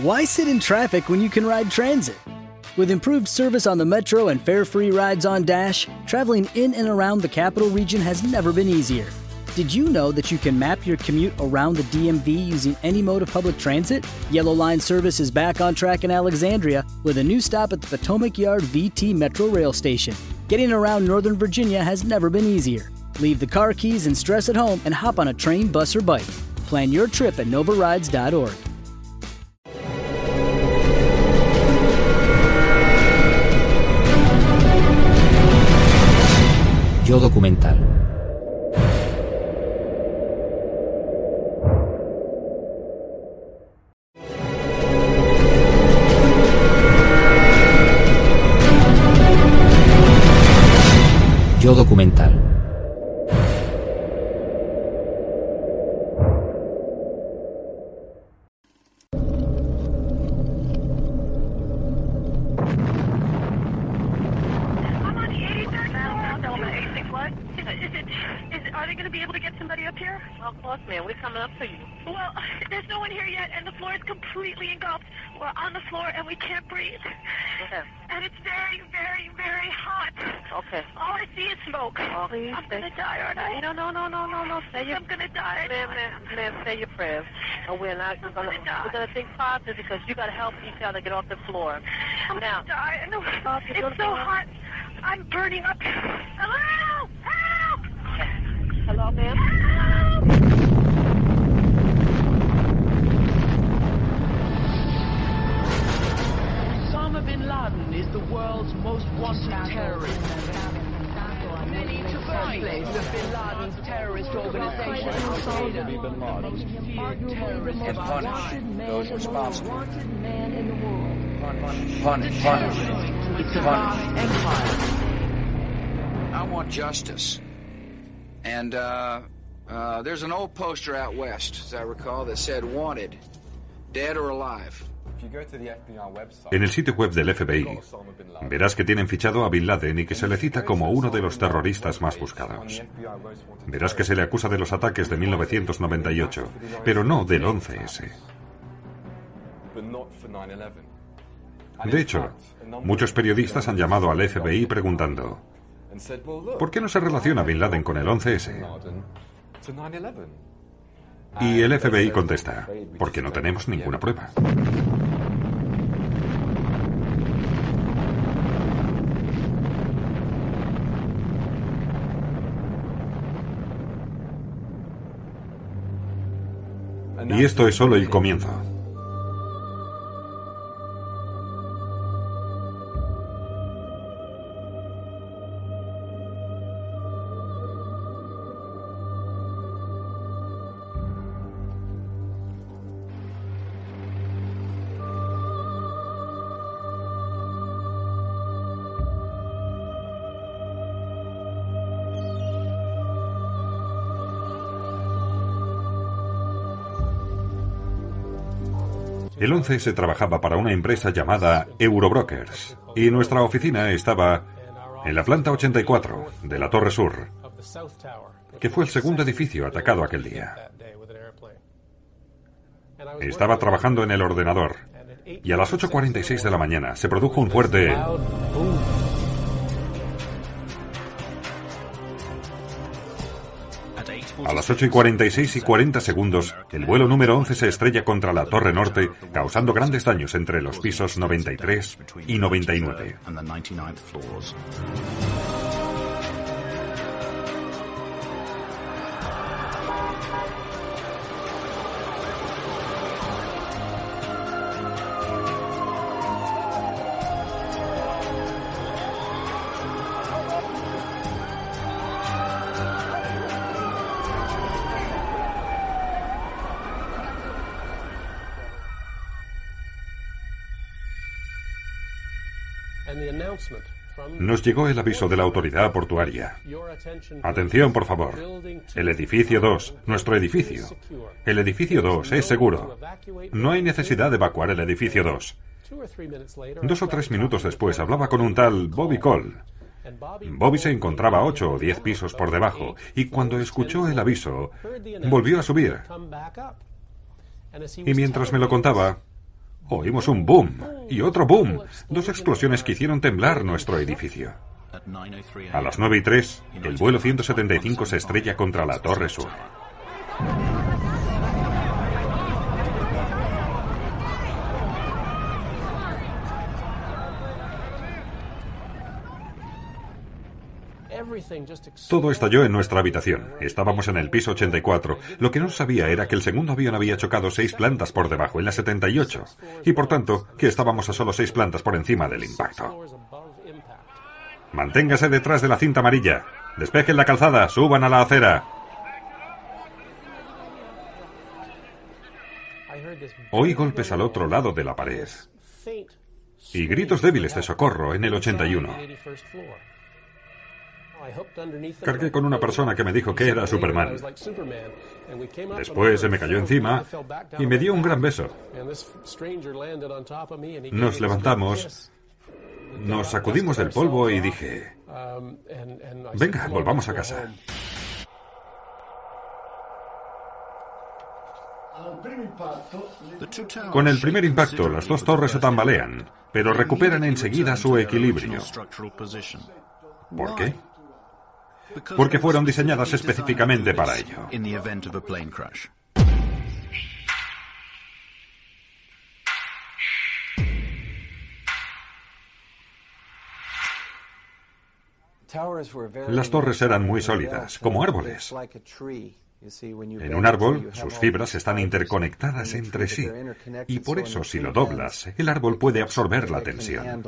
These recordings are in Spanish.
Why sit in traffic when you can ride transit? With improved service on the Metro and fare-free rides on Dash, traveling in and around the capital region has never been easier. Did you know that you can map your commute around the DMV using any mode of public transit? Yellow Line service is back on track in Alexandria with a new stop at the Potomac Yard VT Metro Rail Station. Getting around Northern Virginia has never been easier. Leave the car keys and stress at home and hop on a train, bus, or bike. Plan your trip at Novarides.org. Yo documental. Yo documental. We're gonna think positive because you gotta help each other get off the floor. I'm now, dying. No, it's so hot. I'm burning up. Hello, help! Hello, ma'am. Help! Osama bin Laden is the world's most wanted terrorist. Many to find of bin Laden's terrorist organization and punish those responsible. Punish. It's a vast empire. I want justice. And there's an old poster out west, as I recall, that said wanted, dead or alive. En el sitio web del FBI verás que tienen fichado a Bin Laden y que se le cita como uno de los terroristas más buscados. Verás que se le acusa de los ataques de 1998, pero no del 11S. De hecho, muchos periodistas han llamado al FBI preguntando: ¿por qué no se relaciona Bin Laden con el 11S? Y el FBI contesta: porque no tenemos ninguna prueba. Y esto es solo el comienzo. El 11S trabajaba para una empresa llamada Eurobrokers y nuestra oficina estaba en la planta 84 de la Torre Sur, que fue el segundo edificio atacado aquel día. Estaba trabajando en el ordenador y a las 8:46 de la mañana se produjo un fuerte... A las 8:46:40, el vuelo número 11 se estrella contra la Torre Norte, causando grandes daños entre los pisos 93 y 99. Nos llegó el aviso de la autoridad portuaria. Atención, por favor. El edificio 2, nuestro edificio. El edificio 2 es seguro. No hay necesidad de evacuar el edificio 2. 2 o 3 minutos después hablaba con un tal Bobby Cole. Bobby se encontraba 8 o 10 pisos por debajo y cuando escuchó el aviso, volvió a subir. Y mientras me lo contaba, Oímos un boom y otro boom, dos explosiones que hicieron temblar nuestro edificio. A las 9:03, el vuelo 175 se estrella contra la Torre Sur. Todo estalló en nuestra habitación. Estábamos en el piso 84. Lo que no sabía era que el segundo avión había chocado 6 plantas por debajo, en la 78, y por tanto, que estábamos a solo 6 plantas por encima del impacto. Manténgase detrás de la cinta amarilla. Despejen la calzada, suban a la acera. Oí golpes al otro lado de la pared y gritos débiles de socorro en el 81. Cargué con una persona que me dijo que era Superman. Después se me cayó encima y me dio un gran beso. Nos levantamos, nos sacudimos del polvo y dije: venga, volvamos a casa. Con el primer impacto, las dos torres se tambalean, pero recuperan enseguida su equilibrio. ¿Por qué? Porque fueron diseñadas específicamente para ello. Las torres eran muy sólidas, como árboles. En un árbol, sus fibras están interconectadas entre sí, y por eso, si lo doblas, el árbol puede absorber la tensión.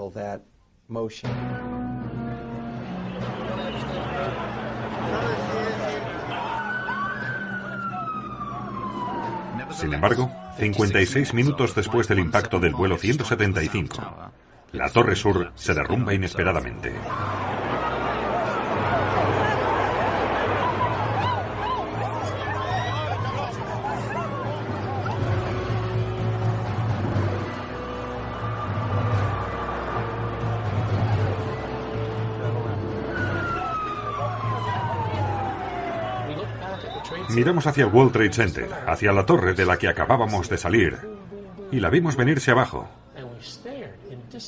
Sin embargo, 56 minutos después del impacto del vuelo 175, la Torre Sur se derrumba inesperadamente. Miramos hacia el World Trade Center, hacia la torre de la que acabábamos de salir, y la vimos venirse abajo.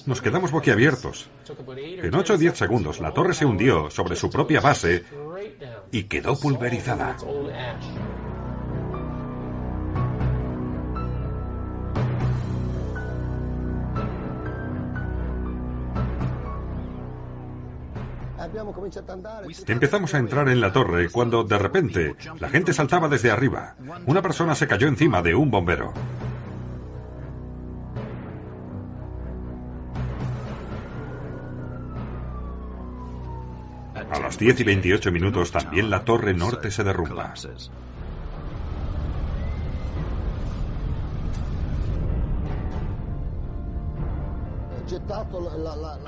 Nos quedamos boquiabiertos. En 8 o 10 segundos, la torre se hundió sobre su propia base y quedó pulverizada. Empezamos a entrar en la torre cuando, de repente, la gente saltaba desde arriba. Una persona se cayó encima de un bombero. A las 10:28 minutos también la torre norte se derrumba.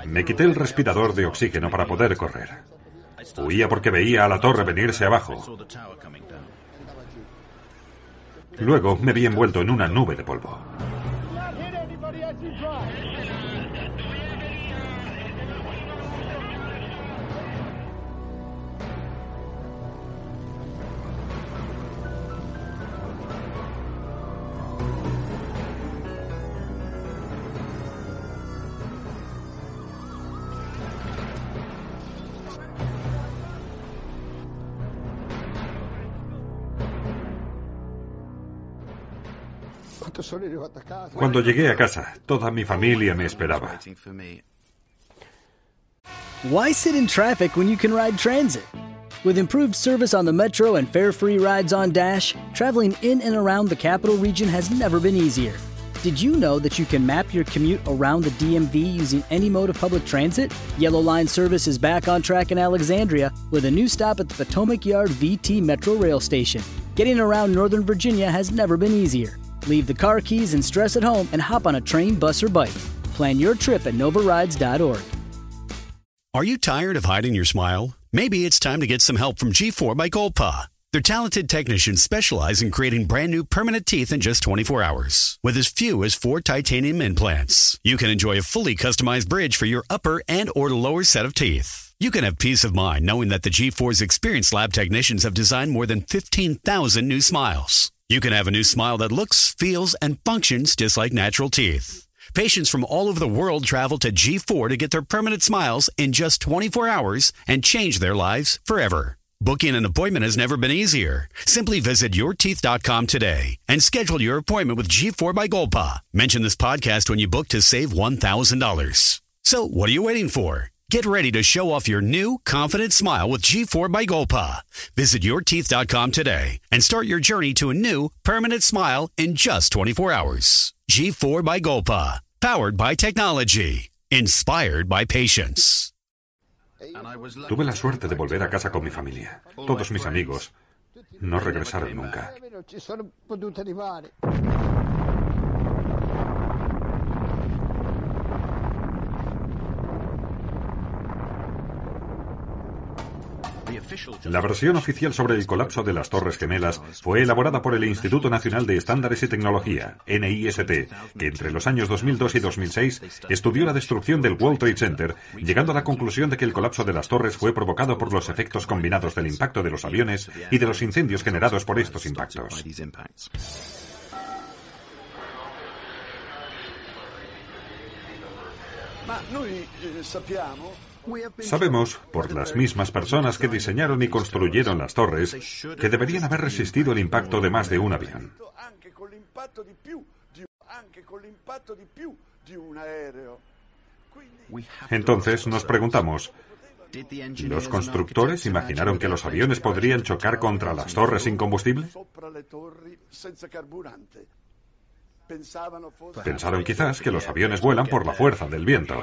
Me quité el respirador de oxígeno para poder correr. Huía porque veía a la torre venirse abajo. Luego me vi envuelto en una nube de polvo. Cuando llegué a casa, toda mi familia me esperaba. Why sit in traffic when you can ride transit? With improved service on the Metro and fare-free rides on Dash, traveling in and around the capital region has never been easier. Did you know that you can map your commute around the DMV using any mode of public transit? Yellow Line service is back on track in Alexandria with a new stop at the Potomac Yard VT Metro Rail Station. Getting around Northern Virginia has never been easier. Leave the car keys and stress at home and hop on a train, bus, or bike. Plan your trip at Novarides.org. Are you tired of hiding your smile? Maybe it's time to get some help from G4 by Goldpaw. Their talented technicians specialize in creating brand new permanent teeth in just 24 hours. With as few as 4 titanium implants, you can enjoy a fully customized bridge for your upper and or lower set of teeth. You can have peace of mind knowing that the G4's experienced lab technicians have designed more than 15,000 new smiles. You can have a new smile that looks, feels, and functions just like natural teeth. Patients from all over the world travel to G4 to get their permanent smiles in just 24 hours and change their lives forever. Booking an appointment has never been easier. Simply visit yourteeth.com today and schedule your appointment with G4 by Golpa. Mention this podcast when you book to save $1,000. So what are you waiting for? Get ready to show off your new, confident smile with G4 by Golpa. Visit yourteeth.com today and start your journey to a new, permanent smile in just 24 hours. G4 by Golpa. Powered by technology. Inspired by patience. Tuve la suerte de volver a casa con mi familia. Todos mis amigos no regresaron nunca. La versión oficial sobre el colapso de las Torres Gemelas fue elaborada por el Instituto Nacional de Estándares y Tecnología, NIST, que entre los años 2002 y 2006 estudió la destrucción del World Trade Center, llegando a la conclusión de que el colapso de las torres fue provocado por los efectos combinados del impacto de los aviones y de los incendios generados por estos impactos. Sabemos, por las mismas personas que diseñaron y construyeron las torres, que deberían haber resistido el impacto de más de un avión. Entonces nos preguntamos, ¿los constructores imaginaron que los aviones podrían chocar contra las torres sin combustible? Pensaron quizás que los aviones vuelan por la fuerza del viento.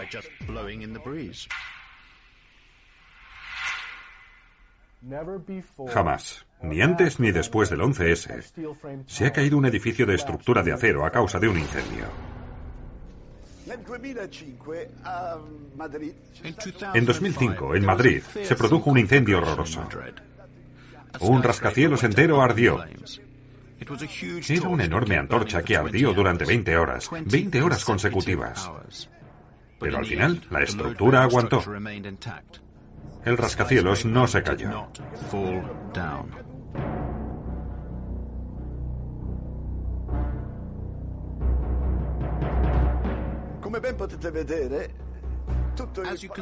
Jamás, ni antes ni después del 11S, se ha caído un edificio de estructura de acero a causa de un incendio. En 2005, en Madrid, se produjo un incendio horroroso. Un rascacielos entero ardió. Era una enorme antorcha que ardió durante 20 horas consecutivas. Pero al final, la estructura aguantó. El rascacielos no se cayó.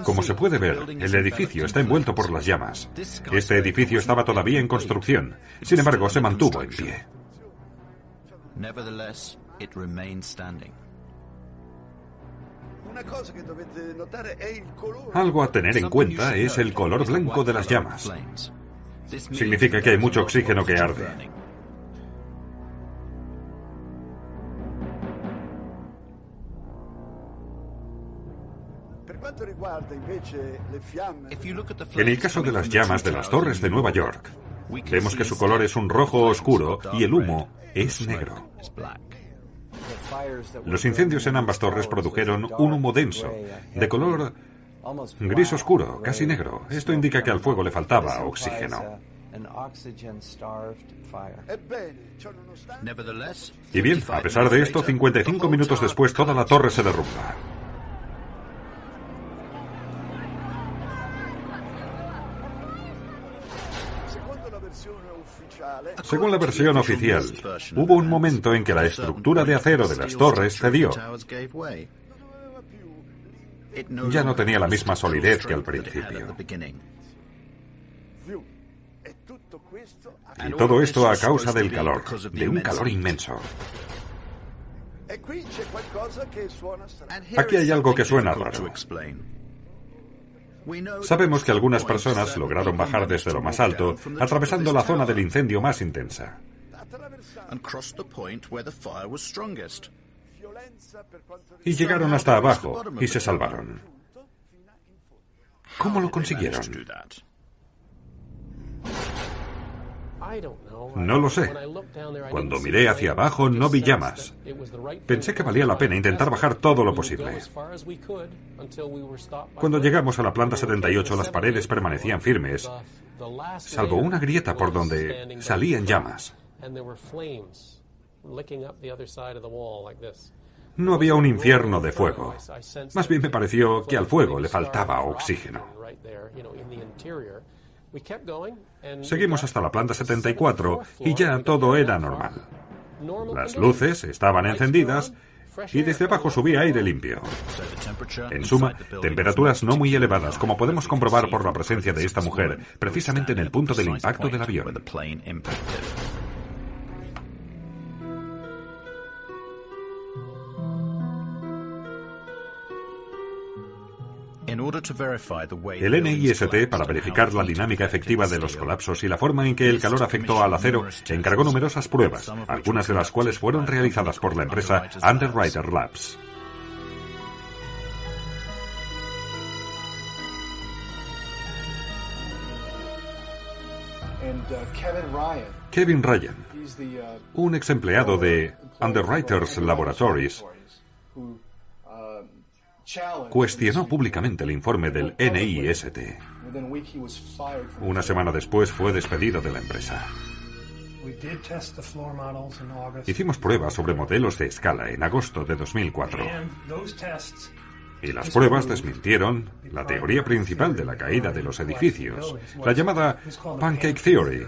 Como se puede ver, el edificio está envuelto por las llamas. Este edificio estaba todavía en construcción. Sin embargo, se mantuvo en pie. Algo a tener en cuenta es el color blanco de las llamas. Significa que hay mucho oxígeno que arde. En el caso de las llamas de las torres de Nueva York, vemos que su color es un rojo oscuro y el humo es negro. Los incendios en ambas torres produjeron un humo denso, de color gris oscuro, casi negro. Esto indica que al fuego le faltaba oxígeno. Y bien, a pesar de esto, 55 minutos después, toda la torre se derrumba. Según la versión oficial, hubo un momento en que la estructura de acero de las torres cedió. Ya no tenía la misma solidez que al principio. Y todo esto a causa del calor, de un calor inmenso. Aquí hay algo que suena raro. Sabemos que algunas personas lograron bajar desde lo más alto, atravesando la zona del incendio más intensa. Y llegaron hasta abajo y se salvaron. ¿Cómo lo consiguieron? No lo sé. Cuando miré hacia abajo no vi llamas. Pensé que valía la pena intentar bajar todo lo posible. Cuando llegamos a la planta 78, las paredes permanecían firmes, salvo una grieta por donde salían llamas. No había un infierno de fuego. Más bien me pareció que al fuego le faltaba oxígeno. Seguimos hasta la planta 74 y ya todo era normal. Las luces estaban encendidas y desde abajo subía aire limpio. En suma, temperaturas no muy elevadas, como podemos comprobar por la presencia de esta mujer, precisamente en el punto del impacto del avión. El NIST, para verificar la dinámica efectiva de los colapsos y la forma en que el calor afectó al acero, encargó numerosas pruebas, algunas de las cuales fueron realizadas por la empresa Underwriters Labs. Kevin Ryan, un ex empleado de Underwriters Laboratories, cuestionó públicamente el informe del NIST. Una semana después fue despedido de la empresa. Hicimos pruebas sobre modelos de escala en agosto de 2004. Y las pruebas desmintieron la teoría principal de la caída de los edificios, la llamada Pancake Theory.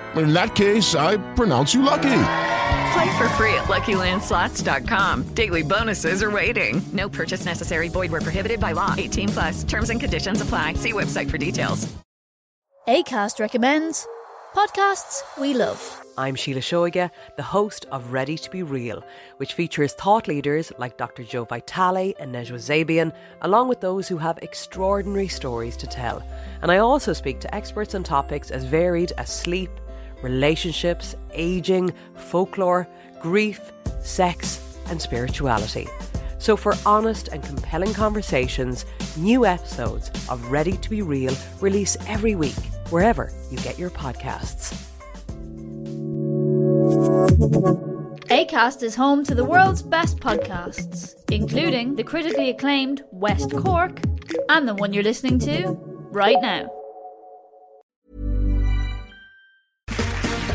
In that case, I pronounce you lucky. Play for free at luckylandslots.com. Daily bonuses are waiting. No purchase necessary. Void where prohibited by law. 18 plus. Terms and conditions apply. See website for details. Acast recommends podcasts we love. I'm Sheila Shoiga, the host of Ready to Be Real, which features thought leaders like Dr. Joe Vitale and Nejwa Zebian, along with those who have extraordinary stories to tell. And I also speak to experts on topics as varied as sleep, relationships, aging, folklore, grief, sex, and spirituality. So for honest and compelling conversations, new episodes of Ready to Be Real release every week, wherever you get your podcasts. Acast is home to the world's best podcasts, including the critically acclaimed West Cork and the one you're listening to right now.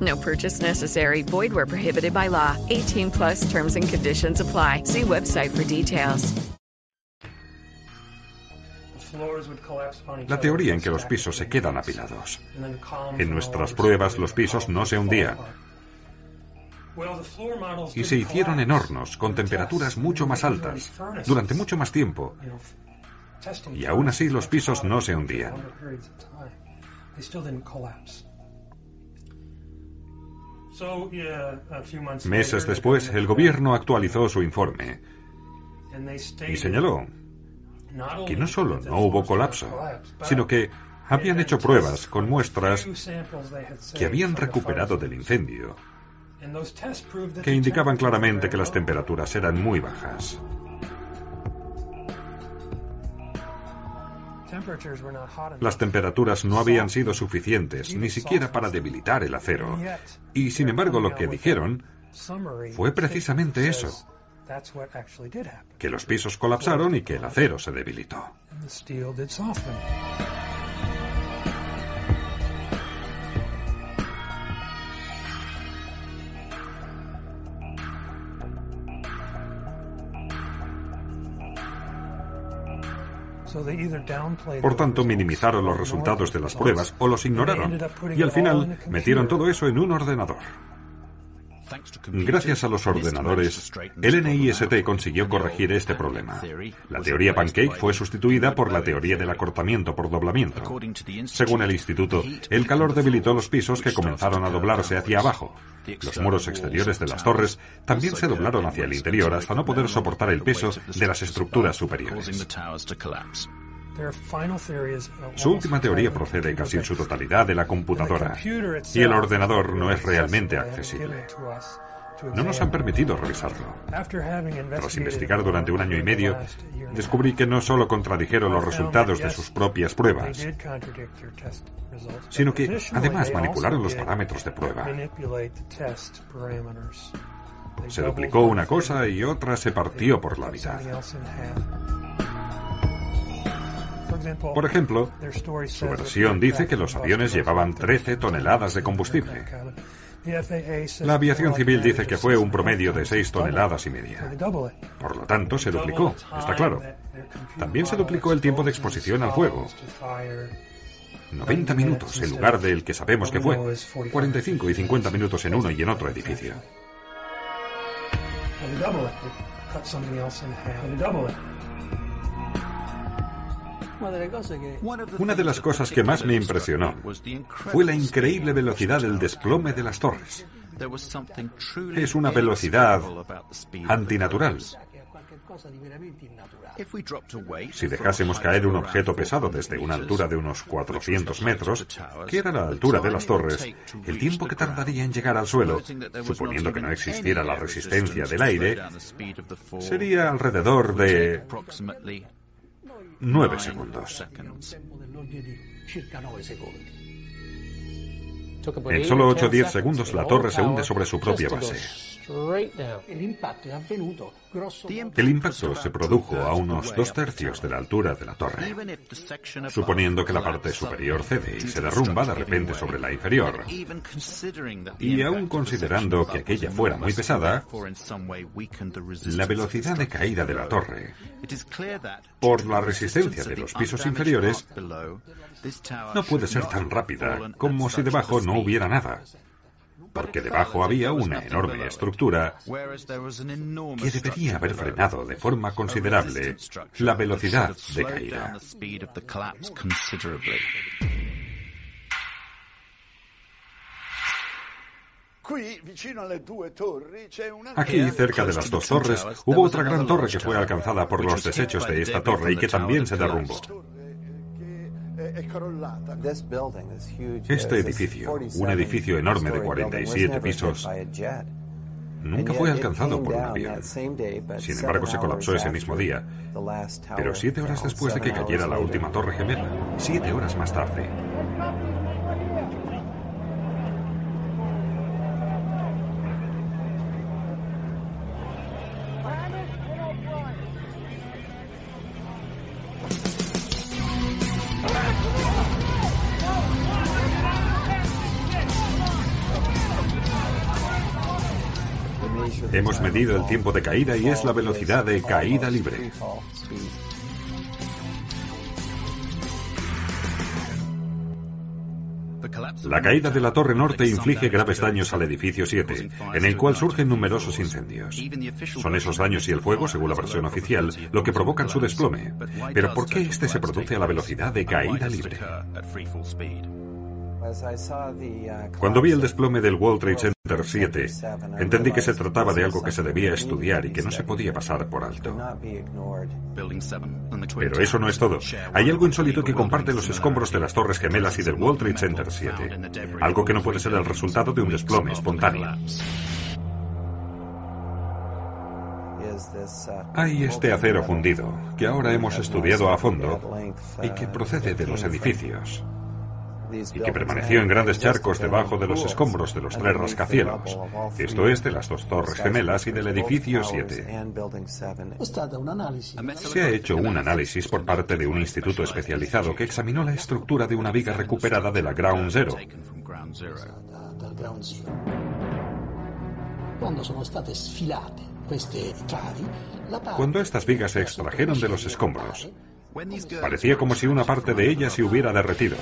No purchase necessary. Void where prohibited by law. 18 plus terms and conditions apply. See website for details. La teoría en que los pisos se quedan apilados. En nuestras pruebas los pisos no se hundían. Y se hicieron en hornos con temperaturas mucho más altas, durante mucho más tiempo. Y aún así los pisos no se hundían. Meses después, el gobierno actualizó su informe y señaló que no solo no hubo colapso, sino que habían hecho pruebas con muestras que habían recuperado del incendio, que indicaban claramente que las temperaturas eran muy bajas. Las temperaturas no habían sido suficientes, ni siquiera para debilitar el acero. Y sin embargo, lo que dijeron fue precisamente eso. que los pisos colapsaron y que el acero se debilitó. Por tanto, minimizaron los resultados de las pruebas o los ignoraron y al final metieron todo eso en un ordenador. Gracias a los ordenadores, el NIST consiguió corregir este problema. La teoría pancake fue sustituida por la teoría del acortamiento por doblamiento. Según el instituto, el calor debilitó los pisos que comenzaron a doblarse hacia abajo. Los muros exteriores de las torres también se doblaron hacia el interior hasta no poder soportar el peso de las estructuras superiores. Su última teoría procede casi en su totalidad de la computadora, y el ordenador no es realmente accesible. No nos han permitido revisarlo. Tras investigar durante 1 año y medio, descubrí que no solo contradijeron los resultados de sus propias pruebas, sino que además manipularon los parámetros de prueba. Se duplicó una cosa y otra se partió por la mitad. Por ejemplo, su versión dice que los aviones llevaban 13 toneladas de combustible. La aviación civil dice que fue un promedio de 6,5 toneladas. Por lo tanto, se duplicó, está claro. También se duplicó el tiempo de exposición al fuego. 90 minutos en lugar del que sabemos que fue, 45 y 50 minutos en uno y en otro edificio. Una de las cosas que más me impresionó fue la increíble velocidad del desplome de las torres. Es una velocidad antinatural. Si dejásemos caer un objeto pesado desde una altura de unos 400 metros, que era la altura de las torres, el tiempo que tardaría en llegar al suelo, suponiendo que no existiera la resistencia del aire, sería alrededor de 9 segundos. En solo 8 o 10 segundos la torre se hunde sobre su propia base. El impacto se produjo a unos 2/3 de la altura de la torre. Suponiendo que la parte superior cede y se derrumba de repente sobre la inferior, y aún considerando que aquella fuera muy pesada, la velocidad de caída de la torre, por la resistencia de los pisos inferiores, no puede ser tan rápida como si debajo no hubiera nada, porque debajo había una enorme estructura que debería haber frenado de forma considerable la velocidad de caída. Aquí, cerca de las 2 torres, hubo otra gran torre que fue alcanzada por los desechos de esta torre y que también se derrumbó. Este edificio, un edificio enorme de 47 pisos, nunca fue alcanzado por un avión. Sin embargo, se colapsó ese mismo día, pero 7 horas después de que cayera la última torre gemela, 7 horas más tarde. Hemos medido el tiempo de caída y es la velocidad de caída libre. La caída de la Torre Norte inflige graves daños al edificio 7, en el cual surgen numerosos incendios. Son esos daños y el fuego, según la versión oficial, lo que provocan su desplome. Pero ¿por qué este se produce a la velocidad de caída libre? Cuando vi el desplome del World Trade Center 7, entendí que se trataba de algo que se debía estudiar y que no se podía pasar por alto. Pero eso no es todo. Hay algo insólito que comparte los escombros de las Torres Gemelas y del World Trade Center 7, algo que no puede ser el resultado de un desplome espontáneo. Hay este acero fundido, que ahora hemos estudiado a fondo y que procede de los edificios. y que permaneció en grandes charcos debajo de los escombros de los tres rascacielos. Esto es de las dos torres gemelas y del edificio 7. Se ha hecho un análisis por parte de un instituto especializado que examinó la estructura de una viga recuperada de la Ground Zero. Cuando estas vigas se extrajeron de los escombros, parecía como si una parte de ellas se hubiera derretido.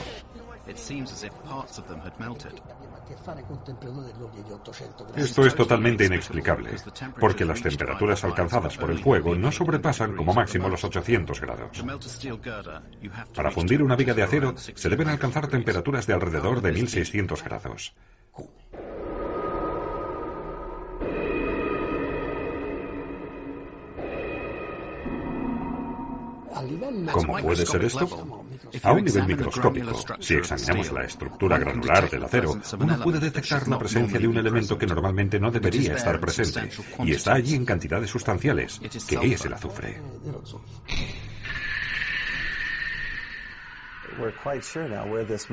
Esto es totalmente inexplicable, porque las temperaturas alcanzadas por el fuego no sobrepasan como máximo los 800 grados. Para fundir una viga de acero se deben alcanzar temperaturas de alrededor de 1600 grados. ¿Cómo puede ser esto? A un nivel microscópico, si examinamos la estructura granular del acero, uno puede detectar la presencia de un elemento que normalmente no debería estar presente, y está allí en cantidades sustanciales, que es el azufre.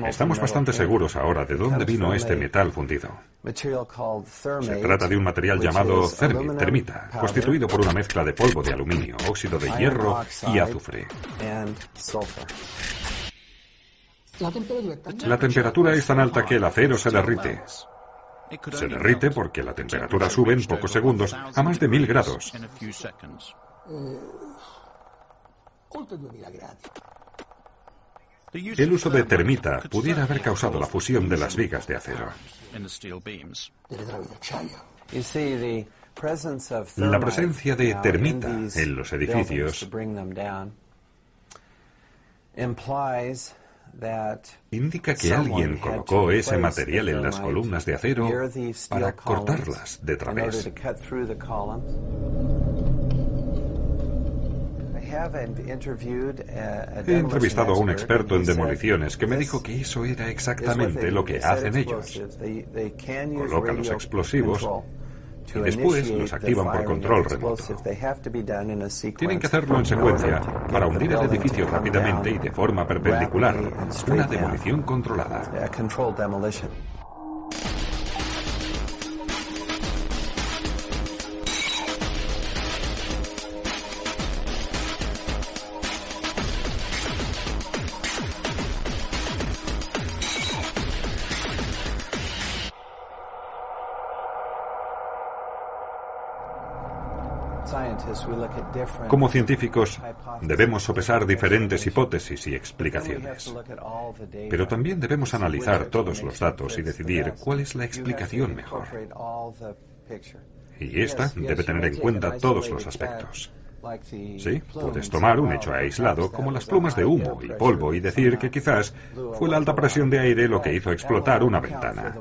Estamos bastante seguros ahora de dónde vino este metal fundido. Se trata de un material llamado termita, constituido por una mezcla de polvo de aluminio, óxido de hierro y azufre. La temperatura es tan alta que el acero se derrite. Se derrite porque la temperatura sube en pocos segundos a más de 1000 grados. El uso de termita pudiera haber causado la fusión de las vigas de acero. La presencia de termita en los edificios indica que alguien colocó ese material en las columnas de acero para cortarlas de través. He entrevistado a un experto en demoliciones que me dijo que eso era exactamente lo que hacen ellos. Colocan los explosivos y después los activan por control remoto. Tienen que hacerlo en secuencia para hundir el edificio rápidamente y de forma perpendicular, una demolición controlada. Como científicos, debemos sopesar diferentes hipótesis y explicaciones. Pero también debemos analizar todos los datos y decidir cuál es la explicación mejor. Y esta debe tener en cuenta todos los aspectos. Sí, puedes tomar un hecho aislado, como las plumas de humo y polvo, y decir que quizás fue la alta presión de aire lo que hizo explotar una ventana.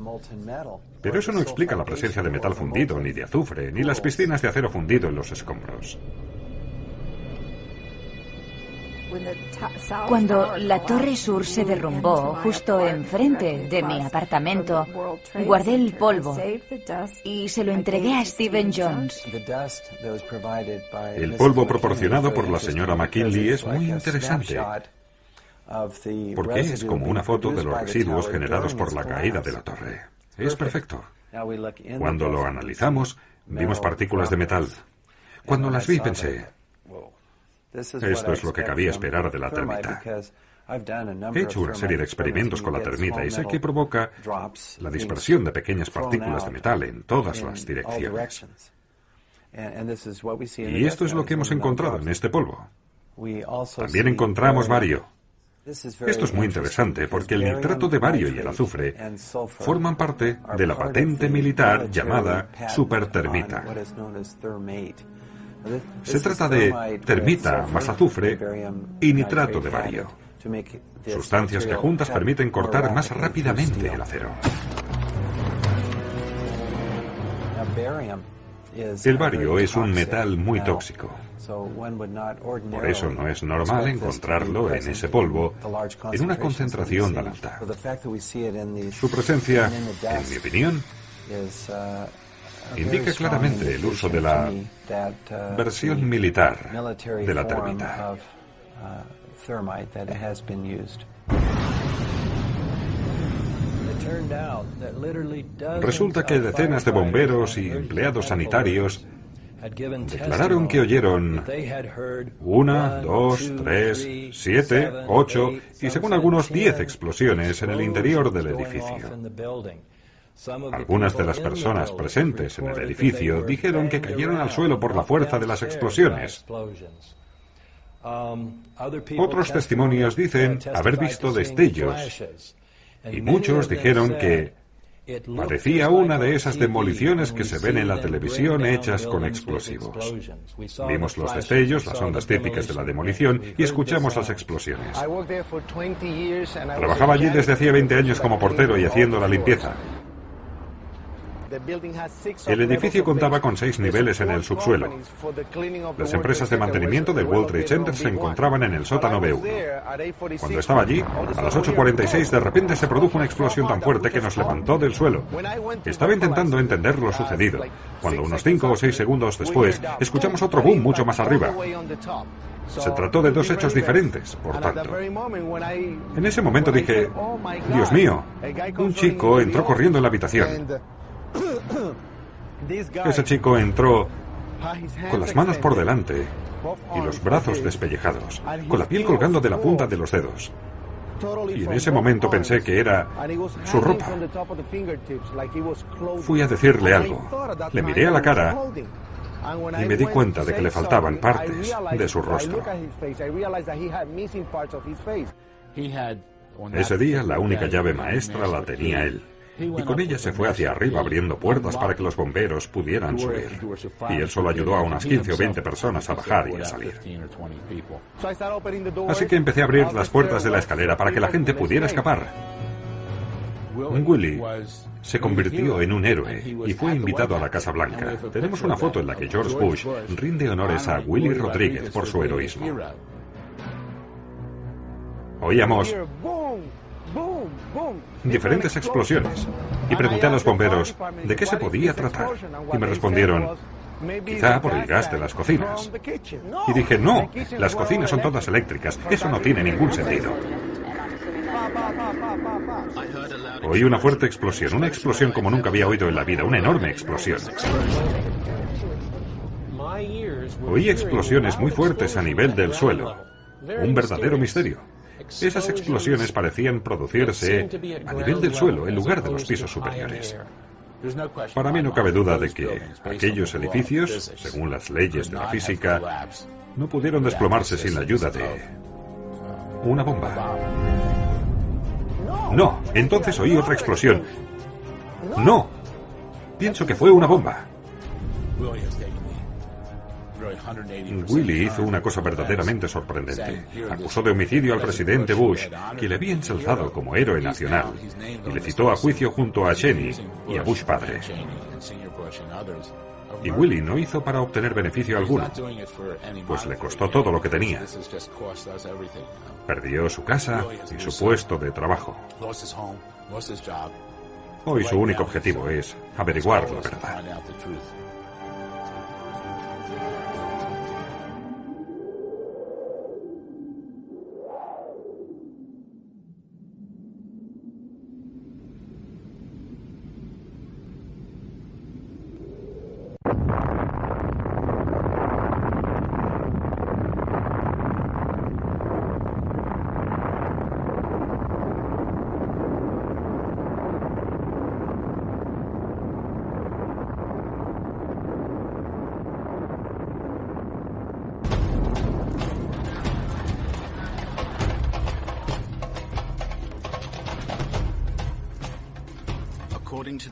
Pero eso no explica la presencia de metal fundido, ni de azufre, ni las piscinas de acero fundido en los escombros. Cuando la Torre Sur se derrumbó justo enfrente de mi apartamento, guardé el polvo y se lo entregué a Stephen Jones. El polvo proporcionado por la señora McKinley es muy interesante, porque es como una foto de los residuos generados por la caída de la torre. Es perfecto. Cuando lo analizamos, vimos partículas de metal. Cuando las vi, pensé: esto es lo que cabía esperar de la termita. He hecho una serie de experimentos con la termita y sé que provoca la dispersión de pequeñas partículas de metal en todas las direcciones. Y esto es lo que hemos encontrado en este polvo. También encontramos bario. Esto es muy interesante porque el nitrato de bario y el azufre forman parte de la patente militar llamada supertermita. Se trata de termita más azufre y nitrato de bario, sustancias que juntas permiten cortar más rápidamente el acero. El bario es un metal muy tóxico. Por eso no es normal encontrarlo en ese polvo en una concentración tan alta. Su presencia, en mi opinión, indica claramente el uso de la versión militar de la termita. Resulta que decenas de bomberos y empleados sanitarios declararon que oyeron 1, 2, 3, 7, 8 y según algunos 10 explosiones en el interior del edificio. Algunas de las personas presentes en el edificio dijeron que cayeron al suelo por la fuerza de las explosiones. Otros testimonios dicen haber visto destellos y muchos dijeron que parecía una de esas demoliciones que se ven en la televisión hechas con explosivos. Vimos los destellos, las ondas típicas de la demolición y escuchamos las explosiones. Trabajaba allí desde hacía 20 años como portero y haciendo la limpieza. El edificio contaba con 6 niveles en el subsuelo. Las empresas de mantenimiento del World Trade Center se encontraban en el sótano B1. Cuando estaba allí, a las 8:46 de repente se produjo una explosión tan fuerte que nos levantó del suelo. Estaba intentando entender lo sucedido, cuando unos 5 o 6 segundos después escuchamos otro boom mucho más arriba. Se trató de 2 hechos diferentes, por tanto. En ese momento dije, Dios mío, un chico entró corriendo en la habitación. Ese chico entró con las manos por delante y los brazos despellejados, con la piel colgando de la punta de los dedos. Y en ese momento pensé que era su ropa. Fui a decirle algo. Le miré a la cara y me di cuenta de que le faltaban partes de su rostro. Ese día la única llave maestra la tenía él. Y con ella se fue hacia arriba abriendo puertas para que los bomberos pudieran subir. Y él solo ayudó a unas 15 o 20 personas a bajar y a salir. Así que empecé a abrir las puertas de la escalera para que la gente pudiera escapar. Willie se convirtió en un héroe y fue invitado a la Casa Blanca. Tenemos una foto en la que George Bush rinde honores a Willie Rodríguez por su heroísmo. Oíamos diferentes explosiones y pregunté a los bomberos de qué se podía tratar y me respondieron, quizá por el gas de las cocinas. Y dije, no, las cocinas son todas eléctricas, eso no tiene ningún sentido. Oí una fuerte explosión, una explosión como nunca había oído en la vida, una enorme explosión. Oí explosiones muy fuertes a nivel del suelo, un verdadero misterio. Esas explosiones parecían producirse a nivel del suelo, en lugar de los pisos superiores. Para mí no cabe duda de que aquellos edificios, según las leyes de la física, no pudieron desplomarse sin la ayuda de una bomba. No, entonces oí otra explosión. No, pienso que fue una bomba. Willie hizo una cosa verdaderamente sorprendente. Acusó de homicidio al presidente Bush, que le había ensalzado como héroe nacional, y le citó a juicio junto a Cheney y a Bush padre. Y Willie no hizo para obtener beneficio alguno, pues le costó todo lo que tenía. Perdió su casa y su puesto de trabajo. Hoy su único objetivo es averiguar la verdad.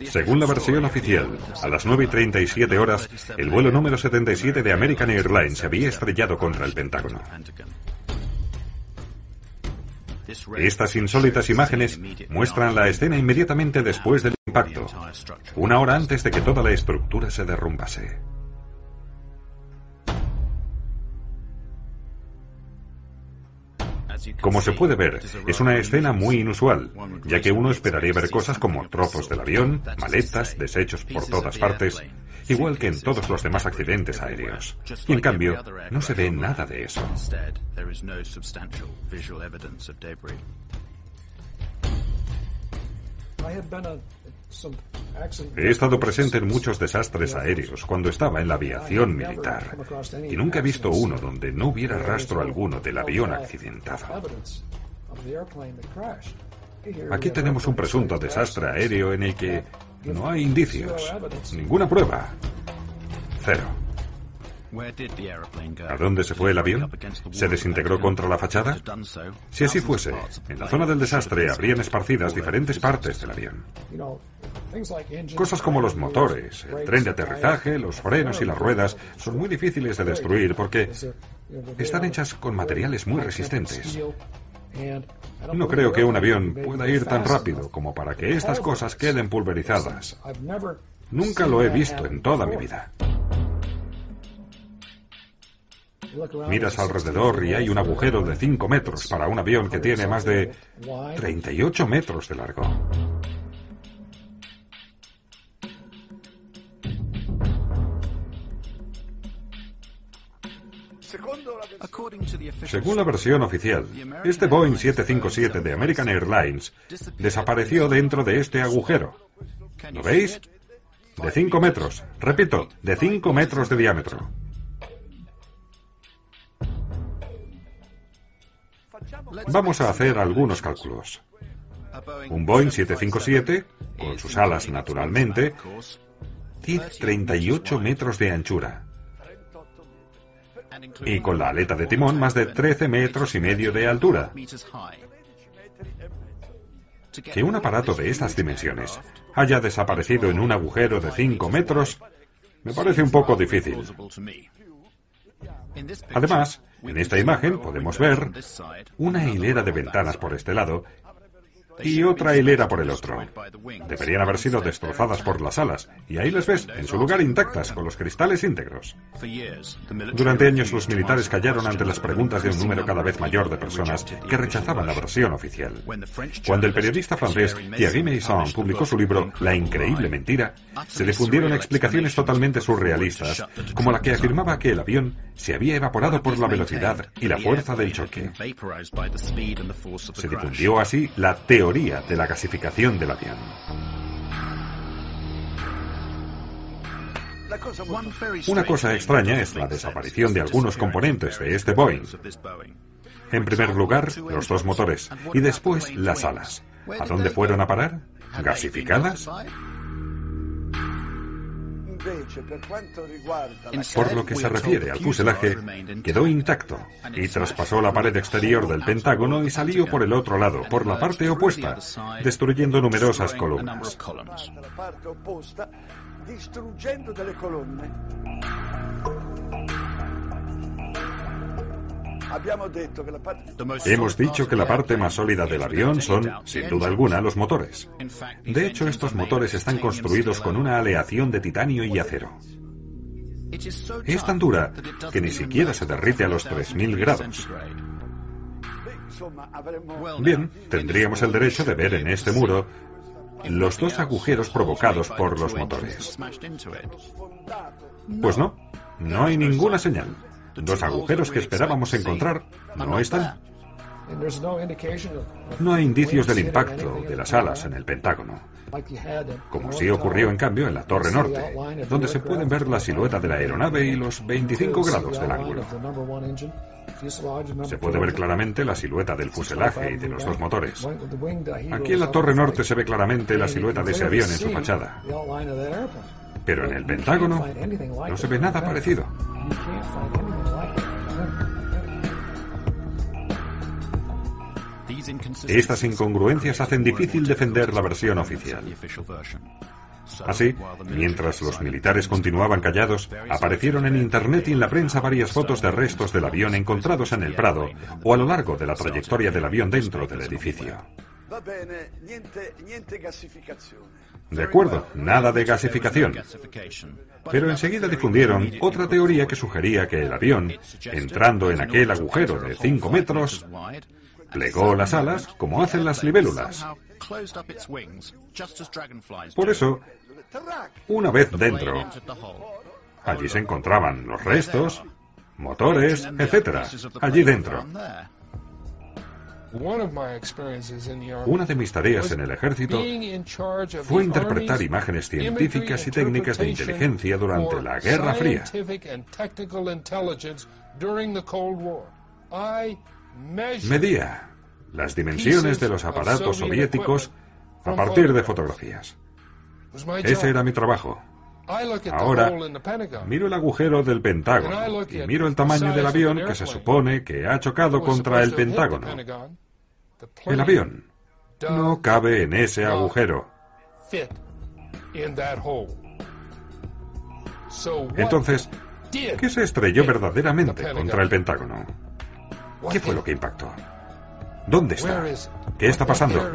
Según la versión oficial, a las 9:37 horas, el vuelo número 77 de American Airlines se había estrellado contra el Pentágono. Estas insólitas imágenes muestran la escena inmediatamente después del impacto, una hora antes de que toda la estructura se derrumbase. Como se puede ver, es una escena muy inusual, ya que uno esperaría ver cosas como trozos del avión, maletas, desechos por todas partes, igual que en todos los demás accidentes aéreos. Y en cambio, no se ve nada de eso. He estado presente en muchos desastres aéreos cuando estaba en la aviación militar y nunca he visto uno donde no hubiera rastro alguno del avión accidentado. Aquí tenemos un presunto desastre aéreo en el que no hay indicios, ninguna prueba, cero. ¿A dónde se fue el avión? ¿Se desintegró contra la fachada? Si así fuese, en la zona del desastre habrían esparcidas diferentes partes del avión. Cosas como los motores, el tren de aterrizaje, los frenos y las ruedas son muy difíciles de destruir porque están hechas con materiales muy resistentes. No creo que un avión pueda ir tan rápido como para que estas cosas queden pulverizadas. Nunca lo he visto en toda mi vida. Miras alrededor y hay un agujero de 5 metros para un avión que tiene más de 38 metros de largo. Según la versión oficial, este Boeing 757 de American Airlines desapareció dentro de este agujero. ¿Lo veis? De 5 metros, repito, de 5 metros de diámetro. Vamos a hacer algunos cálculos. Un Boeing 757, con sus alas naturalmente, tiene 38 metros de anchura. Y con la aleta de timón, más de 13 metros y medio de altura. Que un aparato de estas dimensiones haya desaparecido en un agujero de 5 metros, me parece un poco difícil. Además, en esta imagen podemos ver una hilera de ventanas por este lado y otra hilera por el otro. Deberían haber sido destrozadas por las alas, y ahí les ves, en su lugar intactas, con los cristales íntegros. Durante años los militares callaron ante las preguntas de un número cada vez mayor de personas que rechazaban la versión oficial. Cuando el periodista francés Thierry Meyssan publicó su libro La increíble mentira, se difundieron explicaciones totalmente surrealistas, como la que afirmaba que el avión se había evaporado por la velocidad y la fuerza del choque. Se difundió así la teoría de la gasificación del avión. Una cosa extraña es la desaparición de algunos componentes de este Boeing. En primer lugar, los dos motores y después las alas. ¿A dónde fueron a parar? ¿Gasificadas? Por lo que se refiere al fuselaje, quedó intacto y traspasó la pared exterior del Pentágono y salió por el otro lado, por la parte opuesta, destruyendo numerosas columnas. Hemos dicho que la parte más sólida del avión son, sin duda alguna, los motores. De hecho, estos motores están construidos con una aleación de titanio y acero. Es tan dura que ni siquiera se derrite a los 3000 grados. Bien, tendríamos el derecho de ver en este muro los dos agujeros provocados por los motores. Pues no, no hay ninguna señal. Los agujeros que esperábamos encontrar no están. No hay indicios del impacto de las alas en el Pentágono, como sí ocurrió en cambio en la Torre Norte, donde se pueden ver la silueta de la aeronave y los 25 grados del ángulo. Se puede ver claramente la silueta del fuselaje y de los dos motores. Aquí en la Torre Norte se ve claramente la silueta de ese avión en su fachada. Pero en el Pentágono no se ve nada parecido. Estas incongruencias hacen difícil defender la versión oficial. Así, mientras los militares continuaban callados, aparecieron en Internet y en la prensa varias fotos de restos del avión encontrados en el Prado o a lo largo de la trayectoria del avión dentro del edificio. De acuerdo, nada de gasificación. Pero enseguida difundieron otra teoría que sugería que el avión, entrando en aquel agujero de 5 metros, plegó las alas como hacen las libélulas. Por eso, una vez dentro, allí se encontraban los restos, motores, etc. Allí dentro. Una de mis tareas en el ejército fue interpretar imágenes científicas y técnicas de inteligencia durante la Guerra Fría. Medía las dimensiones de los aparatos soviéticos a partir de fotografías. Ese era mi trabajo. Ahora miro el agujero del Pentágono y miro el tamaño del avión que se supone que ha chocado contra el Pentágono. El avión no cabe en ese agujero. Entonces, ¿qué se estrelló verdaderamente contra el Pentágono? ¿Qué fue lo que impactó? ¿Dónde está? ¿Qué está pasando?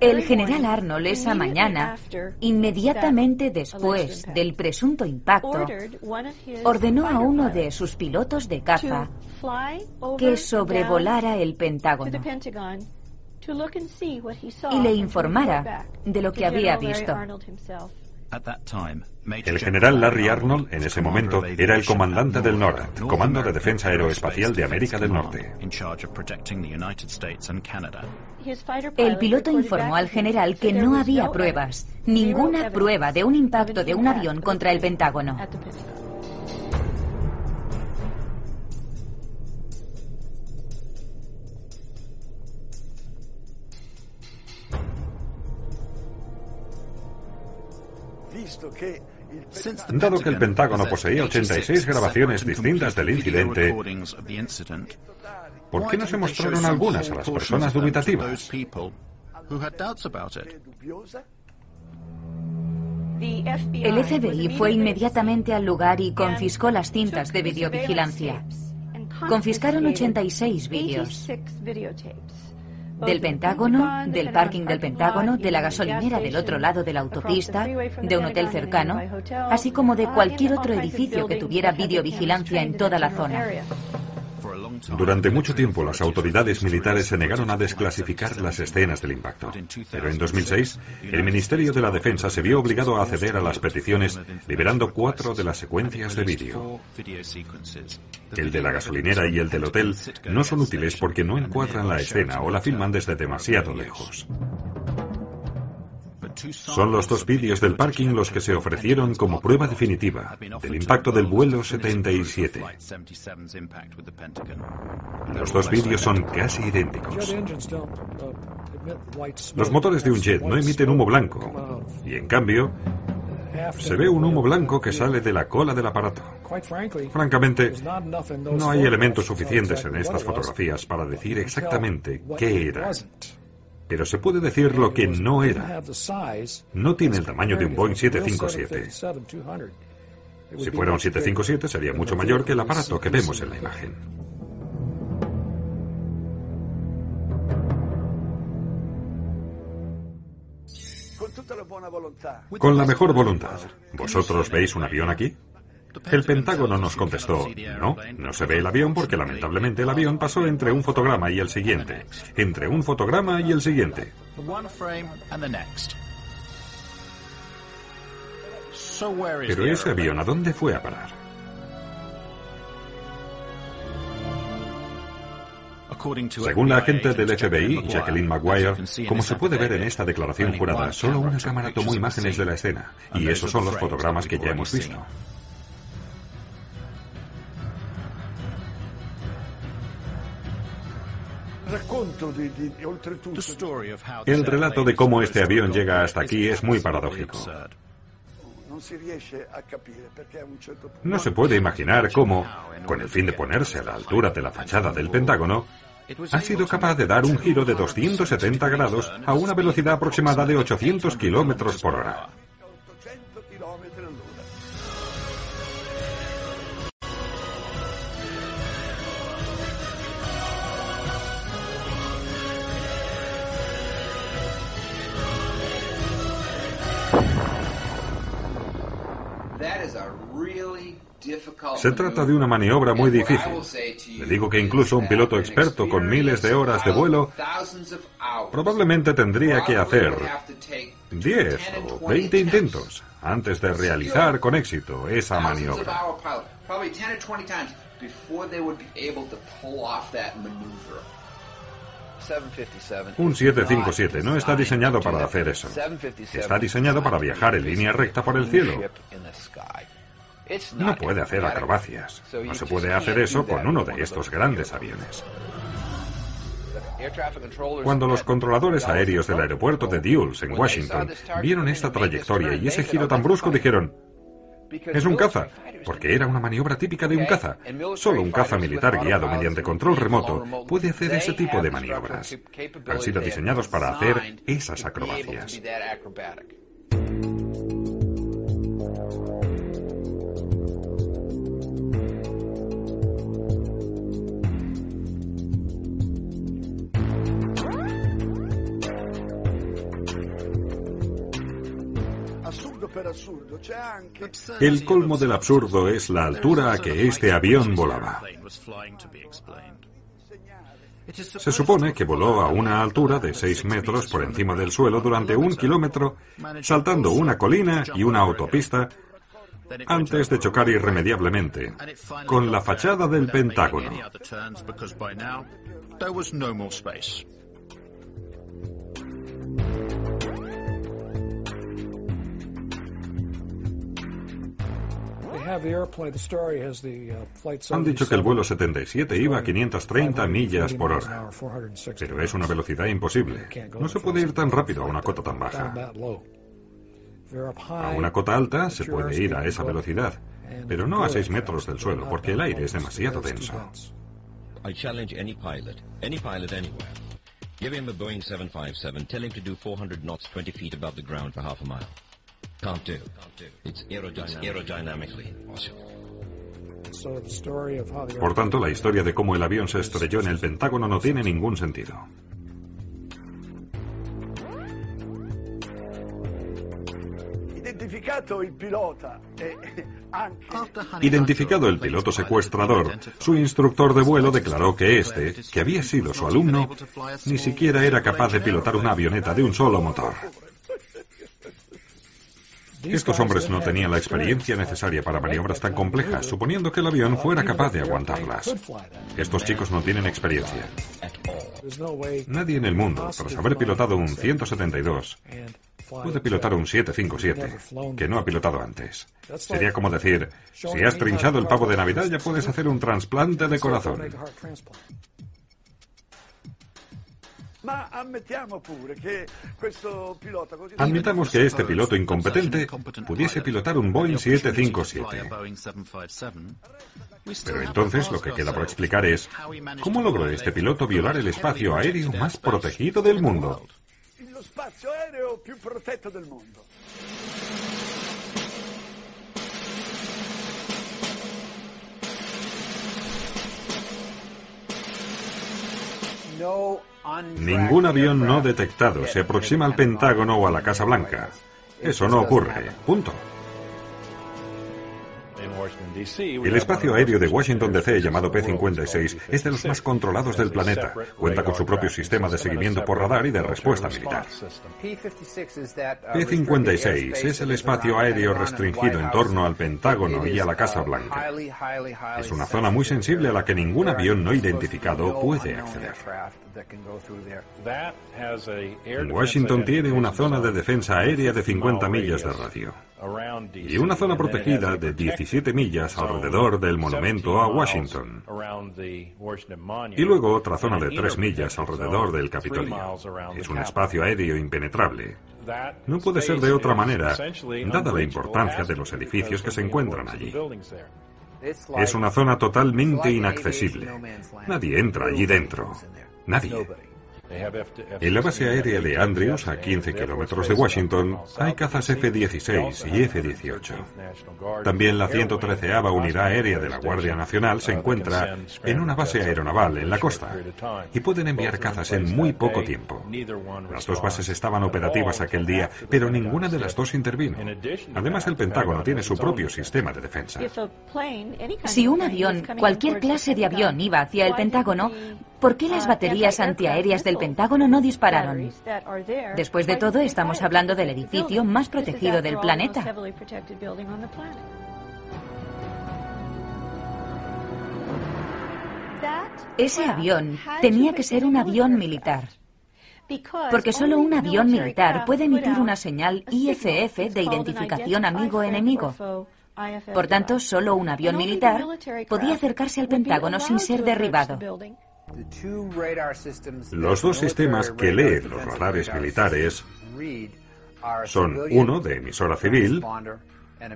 El general Arnold esa mañana, inmediatamente después del presunto impacto, ordenó a uno de sus pilotos de caza que sobrevolara el Pentágono y le informara de lo que había visto. El general Larry Arnold, en ese momento, era el comandante del NORAD, Comando de Defensa Aeroespacial de América del Norte. El piloto informó al general que no había pruebas, ninguna prueba de un impacto de un avión contra el Pentágono. Dado que el Pentágono poseía 86 grabaciones distintas del incidente, ¿por qué no se mostraron algunas a las personas dubitativas? El FBI fue inmediatamente al lugar y confiscó las cintas de videovigilancia. Confiscaron 86 vídeos. Del Pentágono, del parking del Pentágono, de la gasolinera del otro lado de la autopista, de un hotel cercano, así como de cualquier otro edificio que tuviera videovigilancia en toda la zona. Durante mucho tiempo las autoridades militares se negaron a desclasificar las escenas del impacto. Pero en 2006, el Ministerio de la Defensa se vio obligado a acceder a las peticiones, liberando 4 de las secuencias de vídeo. El de la gasolinera y el del hotel no son útiles porque no encuadran la escena o la filman desde demasiado lejos. Son los 2 vídeos del parking los que se ofrecieron como prueba definitiva del impacto del vuelo 77. Los 2 vídeos son casi idénticos. Los motores de un jet no emiten humo blanco y, en cambio, se ve un humo blanco que sale de la cola del aparato. Francamente, no hay elementos suficientes en estas fotografías para decir exactamente qué era. Pero se puede decir lo que no era. No tiene el tamaño de un Boeing 757. Si fuera un 757 sería mucho mayor que el aparato que vemos en la imagen. Con la mejor voluntad, ¿vosotros veis un avión aquí? El Pentágono nos contestó, no, no se ve el avión porque lamentablemente el avión pasó entre un fotograma y el siguiente, entre un fotograma y el siguiente. Pero ese avión, ¿a dónde fue a parar? Según la agente del FBI, Jacqueline Maguire, como se puede ver en esta declaración jurada, solo una cámara tomó imágenes de la escena, y esos son los fotogramas que ya hemos visto. El relato de cómo este avión llega hasta aquí es muy paradójico. No se puede imaginar cómo, con el fin de ponerse a la altura de la fachada del Pentágono, ha sido capaz de dar un giro de 270 grados a una velocidad aproximada de 800 kilómetros por hora. Se trata de una maniobra muy difícil. Le digo que incluso un piloto experto con miles de horas de vuelo probablemente tendría que hacer 10 o 20 intentos antes de realizar con éxito esa maniobra. Un 757 no está diseñado para hacer eso. Está diseñado para viajar en línea recta por el cielo. No puede hacer acrobacias. No se puede hacer eso con uno de estos grandes aviones. Cuando los controladores aéreos del aeropuerto de Dulles, en Washington, vieron esta trayectoria y ese giro tan brusco, dijeron: es un caza, porque era una maniobra típica de un caza. Solo un caza militar guiado mediante control remoto puede hacer ese tipo de maniobras. Han sido diseñados para hacer esas acrobacias. El colmo del absurdo es la altura a que este avión volaba. Se supone que voló a una altura de 6 metros por encima del suelo durante 1 kilómetro, saltando una colina y una autopista, antes de chocar irremediablemente con la fachada del Pentágono. Han dicho que el vuelo 77 iba a 530 millas por hora, pero es una velocidad imposible. No se puede ir tan rápido a una cota tan baja. A una cota alta se puede ir a esa velocidad, pero no a 6 metros del suelo, porque el aire es demasiado denso. Por tanto, la historia de cómo el avión se estrelló en el Pentágono no tiene ningún sentido. Identificado el piloto secuestrador, su instructor de vuelo declaró que este, que había sido su alumno, ni siquiera era capaz de pilotar una avioneta de un solo motor. Estos hombres no tenían la experiencia necesaria para maniobras tan complejas, suponiendo que el avión fuera capaz de aguantarlas. Estos chicos no tienen experiencia. Nadie en el mundo, tras haber pilotado un 172, puede pilotar un 757, que no ha pilotado antes. Sería como decir: si has trinchado el pavo de Navidad, ya puedes hacer un trasplante de corazón. Admitamos que este piloto incompetente pudiese pilotar un Boeing 757. Pero entonces lo que queda por explicar es: ¿cómo logró este piloto violar el espacio aéreo más protegido del mundo? Ningún avión no detectado se aproxima al Pentágono o a la Casa Blanca. Eso no ocurre. Punto. El espacio aéreo de Washington D.C., llamado P-56, es de los más controlados del planeta. Cuenta con su propio sistema de seguimiento por radar y de respuesta militar. P-56 es el espacio aéreo restringido en torno al Pentágono y a la Casa Blanca. Es una zona muy sensible a la que ningún avión no identificado puede acceder. Washington tiene una zona de defensa aérea de 50 millas de radio y una zona protegida de 17 millas alrededor del monumento a Washington, y luego otra zona de 3 millas alrededor del Capitolio. Es un espacio aéreo impenetrable. No puede ser de otra manera, dada la importancia de los edificios que se encuentran allí. Es una zona totalmente inaccesible. Nadie entra allí dentro. Nadie. En la base aérea de Andrews, a 15 kilómetros de Washington, hay cazas F-16 y F-18. También la 113ª Unidad Aérea de la Guardia Nacional se encuentra en una base aeronaval en la costa y pueden enviar cazas en muy poco tiempo. Las dos bases estaban operativas aquel día, pero ninguna de las dos intervino. Además, el Pentágono tiene su propio sistema de defensa. Si un avión, cualquier clase de avión, iba hacia el Pentágono, ¿por qué las baterías antiaéreas del Pentágono no dispararon? Después de todo, estamos hablando del edificio más protegido del planeta. Ese avión tenía que ser un avión militar, porque solo un avión militar puede emitir una señal IFF de identificación amigo-enemigo. Por tanto, solo un avión militar podía acercarse al Pentágono sin ser derribado. Los dos sistemas que leen los radares militares son uno de emisora civil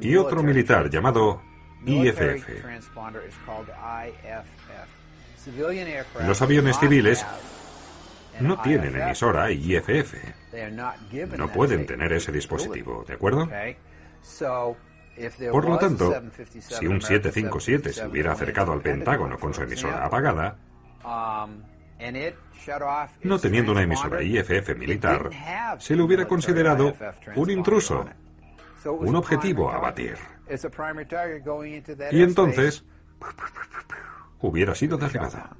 y otro militar llamado IFF. Los aviones civiles no tienen emisora IFF. No pueden tener ese dispositivo, ¿de acuerdo? Por lo tanto, si un 757 se hubiera acercado al Pentágono con su emisora apagada, no teniendo una emisora IFF militar, se le hubiera considerado un intruso, un objetivo a abatir. Y entonces hubiera sido derribada.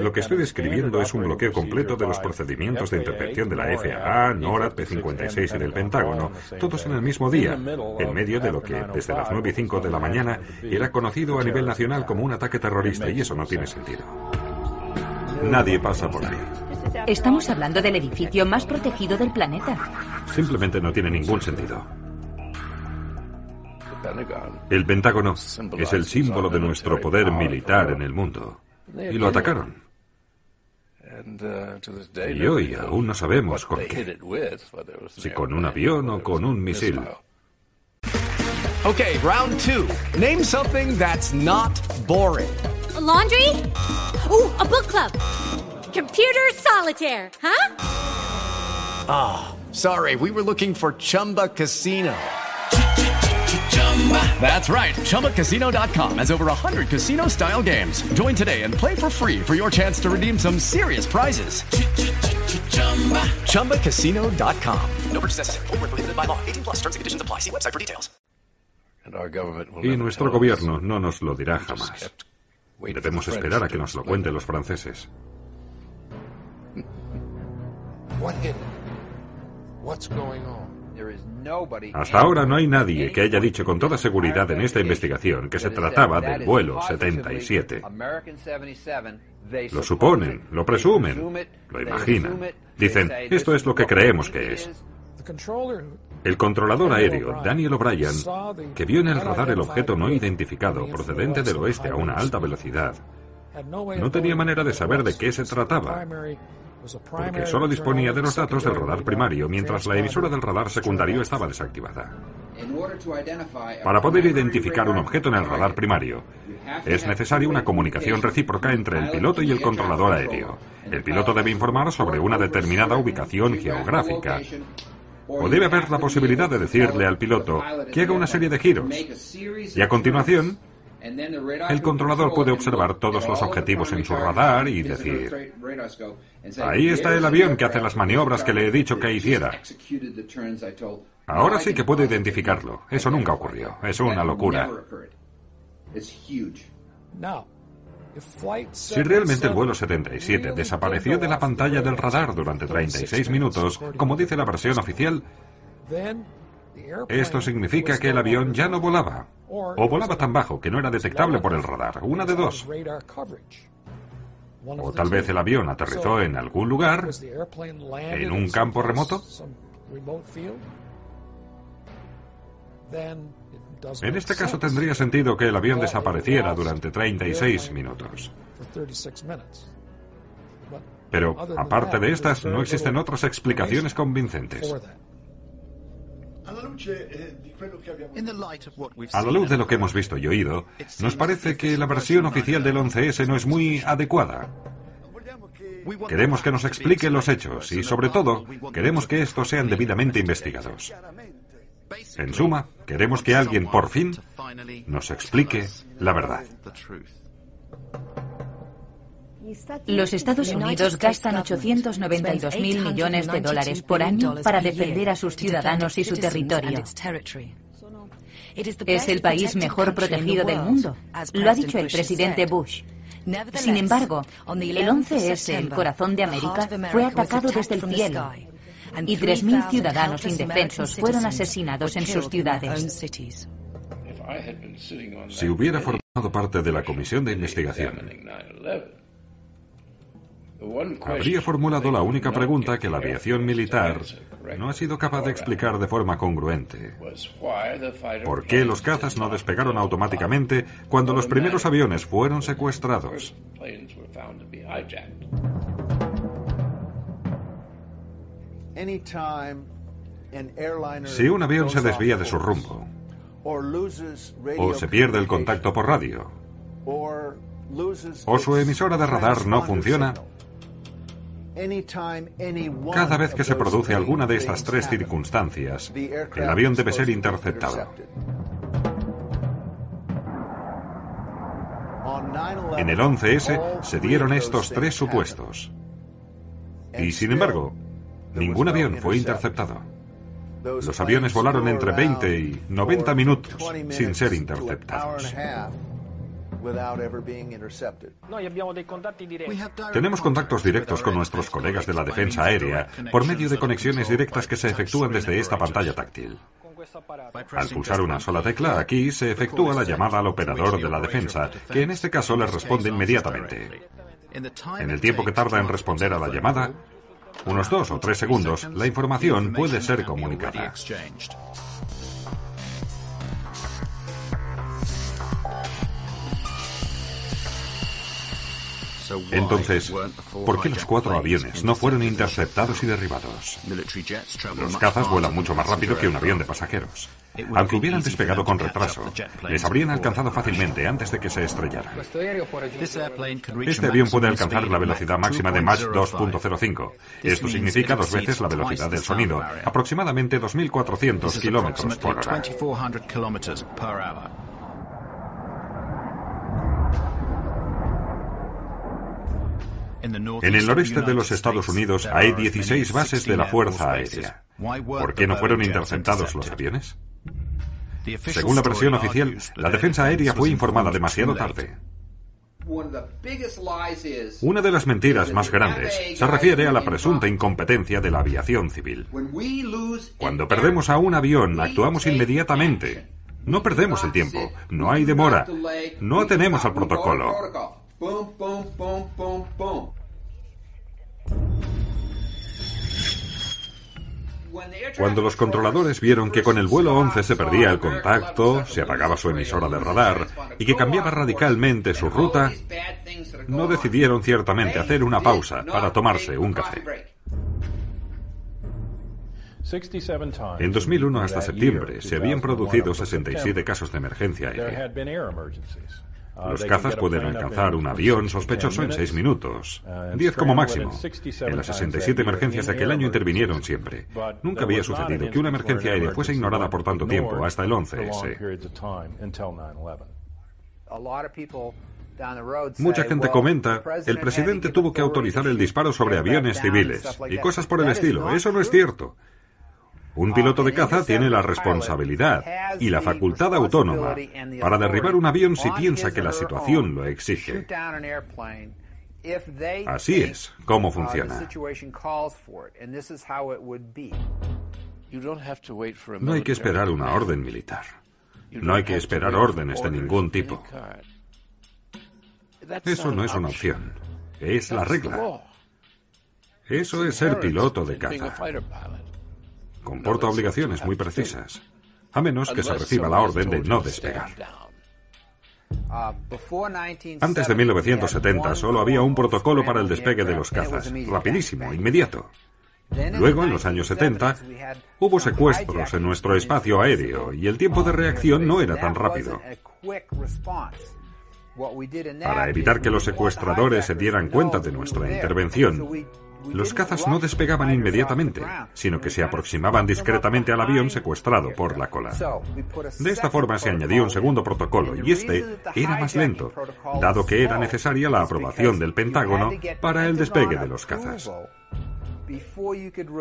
Lo que estoy describiendo es un bloqueo completo de los procedimientos de intervención de la FAA, NORAD, P-56 y del Pentágono, todos en el mismo día, en medio de lo que, desde las 9:05 de la mañana, era conocido a nivel nacional como un ataque terrorista, y eso no tiene sentido. Nadie pasa por ahí. Estamos hablando del edificio más protegido del planeta. Simplemente no tiene ningún sentido. El Pentágono es el símbolo de nuestro poder militar en el mundo. Y lo atacaron. Y hoy aún no sabemos con qué. Si con un avión o con un misil. Okay, round two. Name something that's not boring. A laundry? Ooh, a book club. Computer solitaire, huh? Ah, oh, sorry, we were looking for Chumba Casino. That's right. Chumbacasino.com has over 100 casino-style games. Join today and play for free for your chance to redeem some serious prizes. Chumbacasino.com. No purchase necessary. Void where prohibited by law. 18+ terms and conditions apply. See website for details. Y nuestro gobierno no nos lo dirá jamás. Debemos esperar a que nos lo cuenten los franceses. What's going on? Hasta ahora no hay nadie que haya dicho con toda seguridad en esta investigación que se trataba del vuelo 77. Lo suponen, lo presumen, lo imaginan. Dicen, esto es lo que creemos que es. El controlador aéreo, Daniel O'Brien, que vio en el radar el objeto no identificado procedente del oeste a una alta velocidad, no tenía manera de saber de qué se trataba, porque solo disponía de los datos del radar primario, mientras la emisora del radar secundario estaba desactivada. Para poder identificar un objeto en el radar primario, es necesaria una comunicación recíproca entre el piloto y el controlador aéreo. El piloto debe informar sobre una determinada ubicación geográfica, o debe haber la posibilidad de decirle al piloto que haga una serie de giros, y a continuación, el controlador puede observar todos los objetivos en su radar y decir, ahí está el avión que hace las maniobras que le he dicho que hiciera. Ahora sí que puedo identificarlo. Eso nunca ocurrió. Es una locura. Si realmente el vuelo 77 desapareció de la pantalla del radar durante 36 minutos, como dice la versión oficial, esto significa que el avión ya no volaba, o volaba tan bajo que no era detectable por el radar, una de dos. O tal vez el avión aterrizó en algún lugar, en un campo remoto. En este caso tendría sentido que el avión desapareciera durante 36 minutos. Pero, aparte de estas, no existen otras explicaciones convincentes. A la luz de lo que hemos visto y oído, nos parece que la versión oficial del 11S no es muy adecuada. Queremos que nos explique los hechos y, sobre todo, queremos que estos sean debidamente investigados. En suma, queremos que alguien, por fin, nos explique la verdad. Los Estados Unidos gastan $892,000 millones por año para defender a sus ciudadanos y su territorio. Es el país mejor protegido del mundo, lo ha dicho el presidente Bush. Sin embargo, el 11S, el corazón de América, fue atacado desde el cielo y 3.000 ciudadanos indefensos fueron asesinados en sus ciudades. Si hubiera formado parte de la comisión de investigación, habría formulado la única pregunta que la aviación militar no ha sido capaz de explicar de forma congruente. ¿Por qué los cazas no despegaron automáticamente cuando los primeros aviones fueron secuestrados? Si un avión se desvía de su rumbo, o se pierde el contacto por radio, o su emisora de radar no funciona, cada vez que se produce alguna de estas tres circunstancias, el avión debe ser interceptado. En el 11S se dieron estos tres supuestos. Y sin embargo, ningún avión fue interceptado. Los aviones volaron entre 20 y 90 minutos sin ser interceptados. Tenemos contactos directos con nuestros colegas de la defensa aérea por medio de conexiones directas que se efectúan desde esta pantalla táctil. Al pulsar una sola tecla, aquí se efectúa la llamada al operador de la defensa, que en este caso les responde inmediatamente. En el tiempo que tarda en responder a la llamada, unos 2 o 3 segundos, la información puede ser comunicada. Entonces, ¿por qué los 4 aviones no fueron interceptados y derribados? Los cazas vuelan mucho más rápido que un avión de pasajeros. Aunque hubieran despegado con retraso, les habrían alcanzado fácilmente antes de que se estrellaran. Este avión puede alcanzar la velocidad máxima de Mach 2.05. Esto significa 2 veces la velocidad del sonido, aproximadamente 2.400 kilómetros por hora. En el noreste de los Estados Unidos hay 16 bases de la Fuerza Aérea. ¿Por qué no fueron interceptados los aviones? Según la versión oficial, la defensa aérea fue informada demasiado tarde. Una de las mentiras más grandes se refiere a la presunta incompetencia de la aviación civil. Cuando perdemos a un avión, actuamos inmediatamente. No perdemos el tiempo, no hay demora, no atenemos al protocolo. Pum, pum, pum, pum, pum. Cuando los controladores vieron que con el vuelo 11 se perdía el contacto, se apagaba su emisora de radar y que cambiaba radicalmente su ruta, no decidieron ciertamente hacer una pausa para tomarse un café. En 2001 hasta septiembre se habían producido 67 casos de emergencia aérea. Los cazas pueden alcanzar un avión sospechoso en 6 minutos, 10 como máximo. En las 67 emergencias de aquel año intervinieron siempre. Nunca había sucedido que una emergencia aérea fuese ignorada por tanto tiempo, hasta el 11S. Mucha gente comenta, el presidente tuvo que autorizar el disparo sobre aviones civiles y cosas por el estilo. Eso no es cierto. Un piloto de caza tiene la responsabilidad y la facultad autónoma para derribar un avión si piensa que la situación lo exige. Así es como funciona. No hay que esperar una orden militar. No hay que esperar órdenes de ningún tipo. Eso no es una opción. Es la regla. Eso es ser piloto de caza. Comporta obligaciones muy precisas, a menos que se reciba la orden de no despegar. Antes de 1970 solo había un protocolo para el despegue de los cazas, rapidísimo, inmediato. Luego, en los años 70, hubo secuestros en nuestro espacio aéreo y el tiempo de reacción no era tan rápido. para evitar que los secuestradores se dieran cuenta de nuestra intervención. Los cazas no despegaban inmediatamente, sino que se aproximaban discretamente al avión secuestrado por la cola. De esta forma se añadió un segundo protocolo, y este era más lento, dado que era necesaria la aprobación del Pentágono para el despegue de los cazas.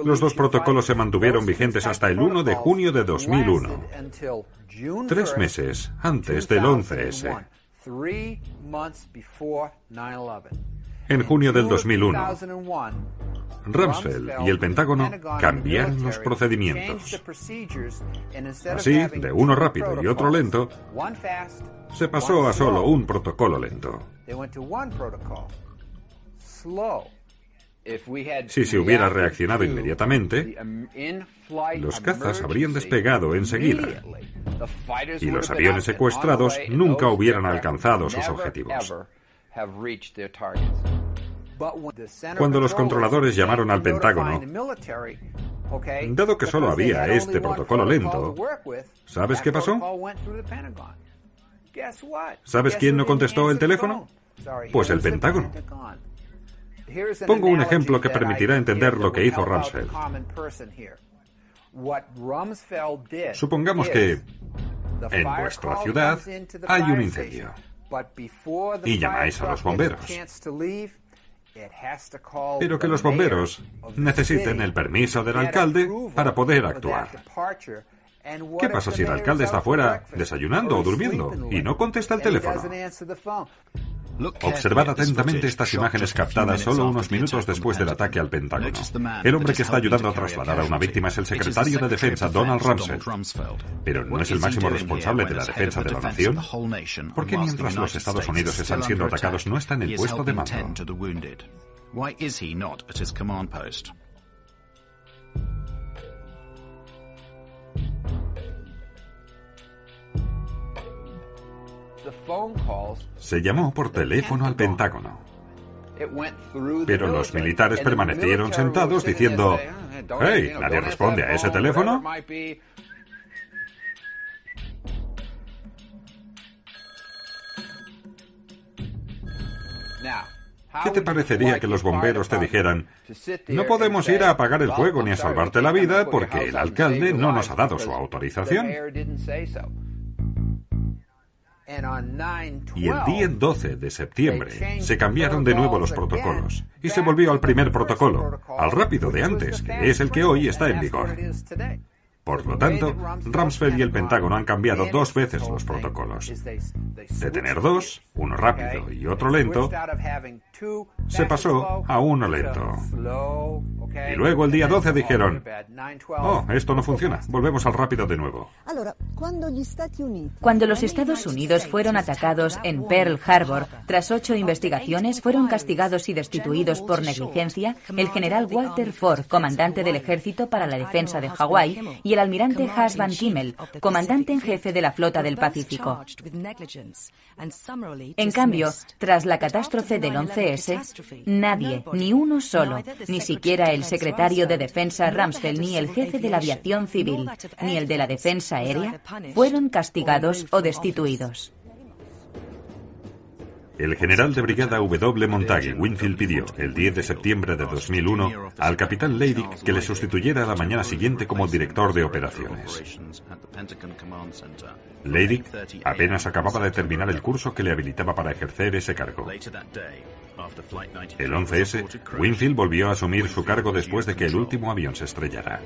Los dos protocolos se mantuvieron vigentes hasta el 1 de junio de 2001, 3 meses antes del 11S. En junio del 2001, Rumsfeld y el Pentágono cambiaron los procedimientos. Así, de uno rápido y otro lento, se pasó a solo un protocolo lento. Si se hubiera reaccionado inmediatamente, los cazas habrían despegado enseguida y los aviones secuestrados nunca hubieran alcanzado sus objetivos. Cuando los controladores llamaron al Pentágono, dado que solo había este protocolo lento, ¿sabes qué pasó? ¿Sabes quién no contestó el teléfono? Pues el Pentágono. Pongo un ejemplo que permitirá entender lo que hizo Rumsfeld. Supongamos que en vuestra ciudad hay un incendio y llamáis a los bomberos, pero que los bomberos necesiten el permiso del alcalde para poder actuar. ¿Qué pasa si el alcalde está fuera desayunando o durmiendo y no contesta el teléfono? Observad atentamente estas imágenes captadas solo unos minutos después del ataque al Pentágono. El hombre que está ayudando a trasladar a una víctima es el secretario de Defensa, Donald Rumsfeld. ¿Pero no es el máximo responsable de la defensa de la nación? ¿Por qué mientras los Estados Unidos están siendo atacados no está en el puesto de mando? Se llamó por teléfono al Pentágono, pero los militares permanecieron sentados diciendo: «¡Hey! ¿Nadie responde a ese teléfono?». ¿Qué te parecería que los bomberos te dijeran: «No podemos ir a apagar el fuego ni a salvarte la vida porque el alcalde no nos ha dado su autorización»? Y el día 12 de septiembre se cambiaron de nuevo los protocolos y se volvió al primer protocolo, al rápido de antes, que es el que hoy está en vigor. Por lo tanto, Rumsfeld y el Pentágono han cambiado 2 veces los protocolos. De tener 2, uno rápido y otro lento, se pasó a uno lento. Y luego el día 12 dijeron: «Oh, esto no funciona, volvemos al rápido de nuevo». Cuando los Estados Unidos fueron atacados en Pearl Harbor, tras 8 investigaciones, fueron castigados y destituidos por negligencia el general Walter Ford, comandante del Ejército para la Defensa de Hawái, y el almirante Haas Van Kimmel, comandante en jefe de la Flota del Pacífico. En cambio, tras la catástrofe del 11S, nadie, ni uno solo, ni siquiera el secretario de Defensa Rumsfeld, ni el jefe de la aviación civil, ni el de la defensa aérea, fueron castigados o destituidos. El general de brigada W. Montague Winfield pidió, el 10 de septiembre de 2001, al capitán Leidig que le sustituyera a la mañana siguiente como director de operaciones. Leidig apenas acababa de terminar el curso que le habilitaba para ejercer ese cargo. El 11S, Winfield volvió a asumir su cargo después de que el último avión se estrellara.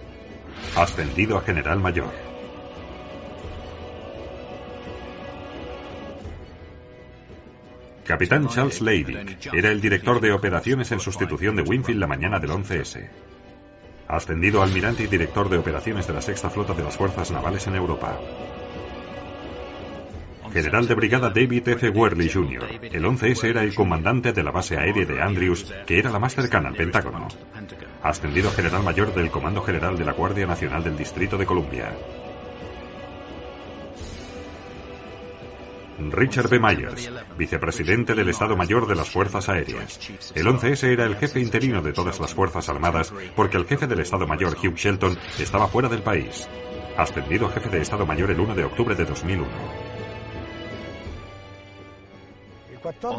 Ascendido a general mayor. Capitán Charles Leidig era el director de operaciones en sustitución de Winfield la mañana del 11S. Ascendido a almirante y director de operaciones de la Sexta Flota de las Fuerzas Navales en Europa. General de brigada David F. Worley Jr. El 11S era el comandante de la base aérea de Andrews, que era la más cercana al Pentágono. Ascendido a general mayor del Comando General de la Guardia Nacional del Distrito de Columbia. Richard B. Myers, vicepresidente del Estado Mayor de las Fuerzas Aéreas. El 11S era el jefe interino de todas las Fuerzas Armadas porque el jefe del Estado Mayor, Hugh Shelton, estaba fuera del país. Ascendido a jefe de Estado Mayor el 1 de octubre de 2001.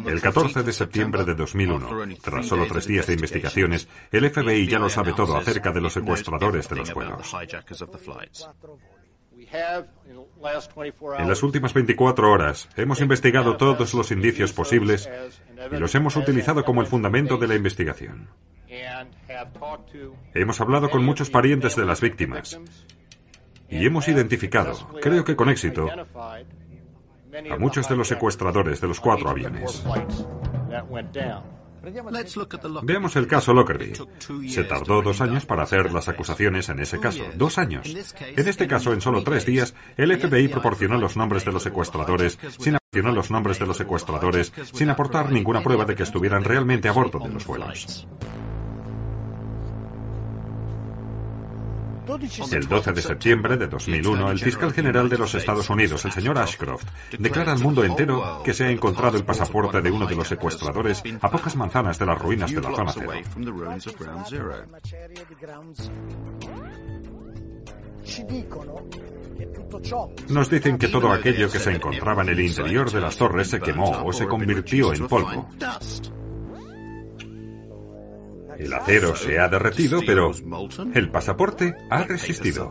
El 14 de septiembre de 2001, tras solo 3 días de investigaciones, el FBI ya lo sabe todo acerca de los secuestradores de los vuelos. En las últimas 24 horas hemos investigado todos los indicios posibles y los hemos utilizado como el fundamento de la investigación. Hemos hablado con muchos parientes de las víctimas y hemos identificado, creo que con éxito, a muchos de los secuestradores de los 4 aviones. Veamos el caso Lockerbie. Se tardó 2 años para hacer las acusaciones en ese caso. 2 años. En este caso, en solo 3 días, el FBI proporcionó los nombres de los secuestradores sin aportar ninguna prueba de que estuvieran realmente a bordo de los vuelos. El 12 de septiembre de 2001, el fiscal general de los Estados Unidos, el señor Ashcroft, declara al mundo entero que se ha encontrado el pasaporte de uno de los secuestradores a pocas manzanas de las ruinas de la zona cero. Nos dicen que todo aquello que se encontraba en el interior de las torres se quemó o se convirtió en polvo. El acero se ha derretido, pero el pasaporte ha resistido.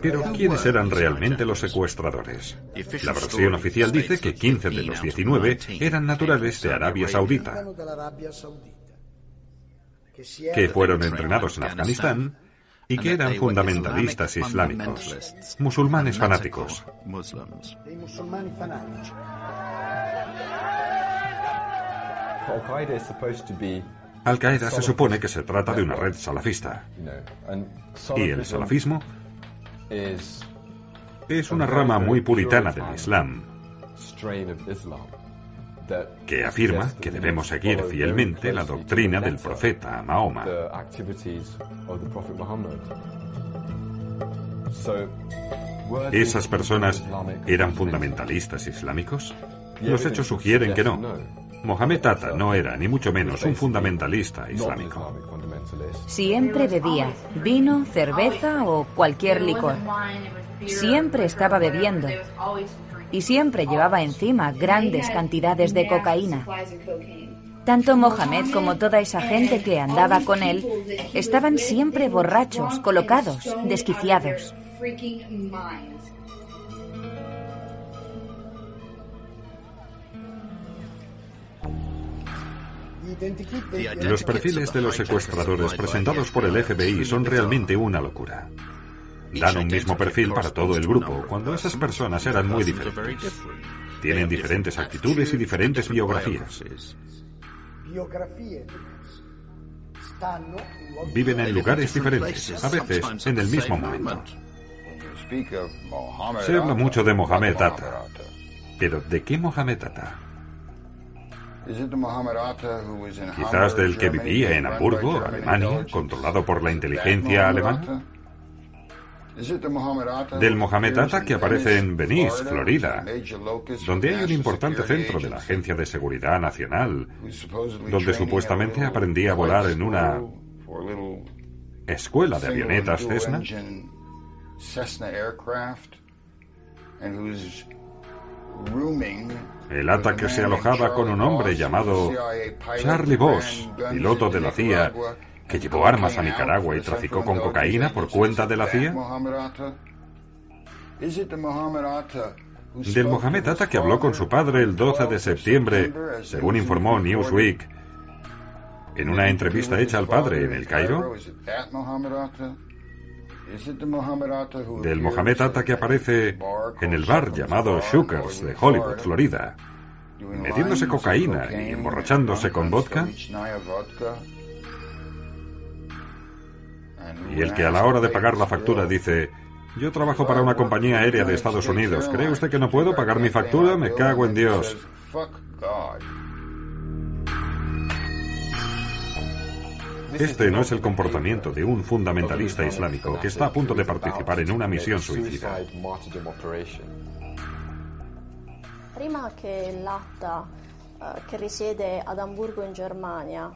Pero ¿quiénes eran realmente los secuestradores? La versión oficial dice que 15 de los 19 eran naturales de Arabia Saudita, que fueron entrenados en Afganistán y que eran fundamentalistas islámicos, musulmanes fanáticos. Al-Qaeda se supone que se trata de una red salafista, y el salafismo es una rama muy puritana del Islam, que afirma que debemos seguir fielmente la doctrina del profeta Mahoma. ¿Esas personas eran fundamentalistas islámicos? Los hechos sugieren que no. Mohamed Atta no era, ni mucho menos, un fundamentalista islámico. Siempre bebía vino, cerveza o cualquier licor. Siempre estaba bebiendo. Y siempre llevaba encima grandes cantidades de cocaína. Tanto Mohamed como toda esa gente que andaba con él estaban siempre borrachos, colocados, desquiciados. Los perfiles de los secuestradores presentados por el FBI son realmente una locura. Dan un mismo perfil para todo el grupo, cuando esas personas eran muy diferentes. Tienen diferentes actitudes y diferentes biografías. Viven en lugares diferentes, a veces en el mismo momento. Se habla mucho de Mohamed Atta, pero ¿de qué Mohamed Atta? ¿Quizás del que vivía en Hamburgo, Alemania, controlado por la inteligencia alemana? Del Mohamed Atta que aparece en Venice, Florida, donde hay un importante centro de la Agencia de Seguridad Nacional, donde supuestamente aprendía a volar en una escuela de avionetas Cessna, el Atta que se alojaba con un hombre llamado Charlie Boss, piloto de la CIA, que llevó armas a Nicaragua y traficó con cocaína por cuenta de la CIA? ¿Del Mohamed Atta que habló con su padre el 12 de septiembre, según informó Newsweek, en una entrevista hecha al padre en El Cairo? ¿Del Mohamed Atta que aparece en el bar llamado Shuckers de Hollywood, Florida, metiéndose cocaína y emborrachándose con vodka? Y el que a la hora de pagar la factura dice: yo trabajo para una compañía aérea de Estados Unidos, ¿cree usted que no puedo pagar mi factura? Me cago en Dios. Este no es el comportamiento de un fundamentalista islámico que está a punto de participar en una misión suicida. que reside en Hamburgo, en Germania.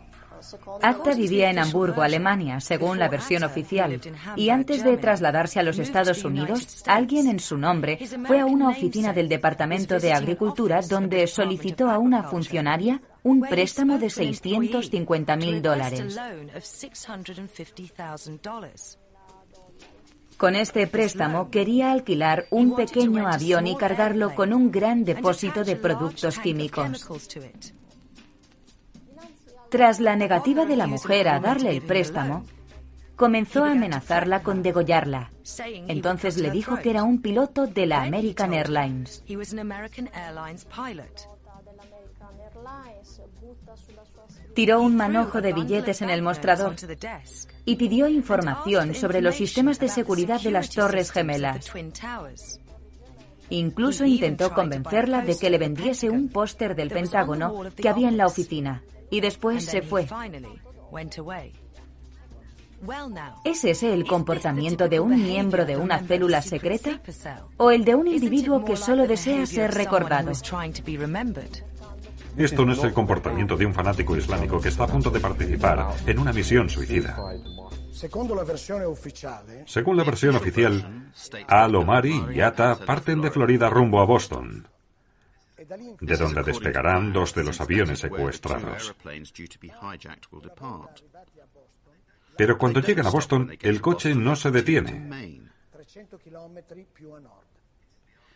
Acta vivía en Hamburgo, Alemania, según la versión oficial, y antes de trasladarse a los Estados Unidos, alguien en su nombre fue a una oficina del Departamento de Agricultura donde solicitó a una funcionaria un préstamo de $650,000. Con este préstamo quería alquilar un pequeño avión y cargarlo con un gran depósito de productos químicos. Tras la negativa de la mujer a darle el préstamo, comenzó a amenazarla con degollarla. Entonces le dijo que era un piloto de la American Airlines. Tiró un manojo de billetes en el mostrador y pidió información sobre los sistemas de seguridad de las Torres Gemelas. Incluso intentó convencerla de que le vendiese un póster del Pentágono que había en la oficina. Y después se fue. ¿Es ese el comportamiento de un miembro de una célula secreta o el de un individuo que solo desea ser recordado? Esto no es el comportamiento de un fanático islámico que está a punto de participar en una misión suicida. Según la versión oficial, Al-Omari y Atta parten de Florida rumbo a Boston, de donde despegarán dos de los aviones secuestrados. Pero cuando llegan a Boston, el coche no se detiene.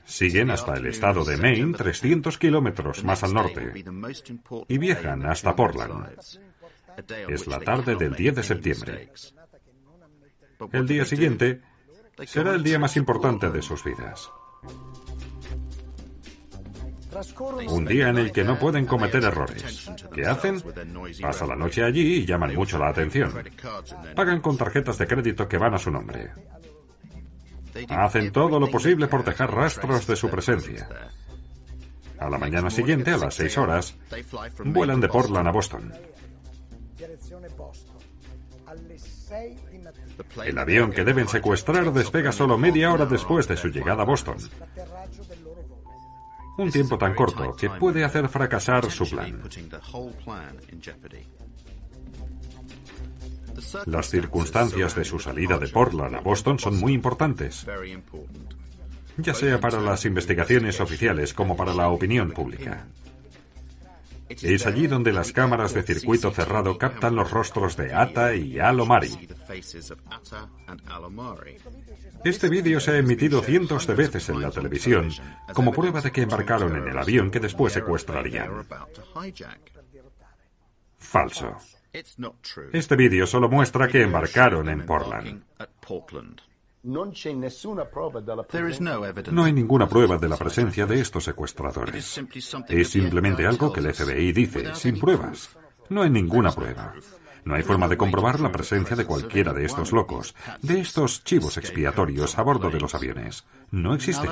Siguen hasta el estado de Maine, 300 kilómetros más al norte, y viajan hasta Portland. Es la tarde del 10 de septiembre. El día siguiente será el día más importante de sus vidas. Un día en el que no pueden cometer errores. ¿Qué hacen? Pasan la noche allí y llaman mucho la atención. Pagan con tarjetas de crédito que van a su nombre. Hacen todo lo posible por dejar rastros de su presencia. A la mañana siguiente, a las 6 horas, vuelan de Portland a Boston. El avión que deben secuestrar despega solo media hora después de su llegada a Boston. Un tiempo tan corto que puede hacer fracasar su plan. Las circunstancias de su salida de Portland a Boston son muy importantes, ya sea para las investigaciones oficiales como para la opinión pública. Es allí donde las cámaras de circuito cerrado captan los rostros de Atta y Al-Omari. Este vídeo se ha emitido cientos de veces en la televisión como prueba de que embarcaron en el avión que después secuestrarían. Falso. Este vídeo solo muestra que embarcaron en Portland. No hay ninguna prueba de la presencia de estos secuestradores. Es simplemente algo que el FBI dice, sin pruebas. No hay ninguna prueba. No hay forma de comprobar la presencia de cualquiera de estos locos, de estos chivos expiatorios a bordo de los aviones. No existe.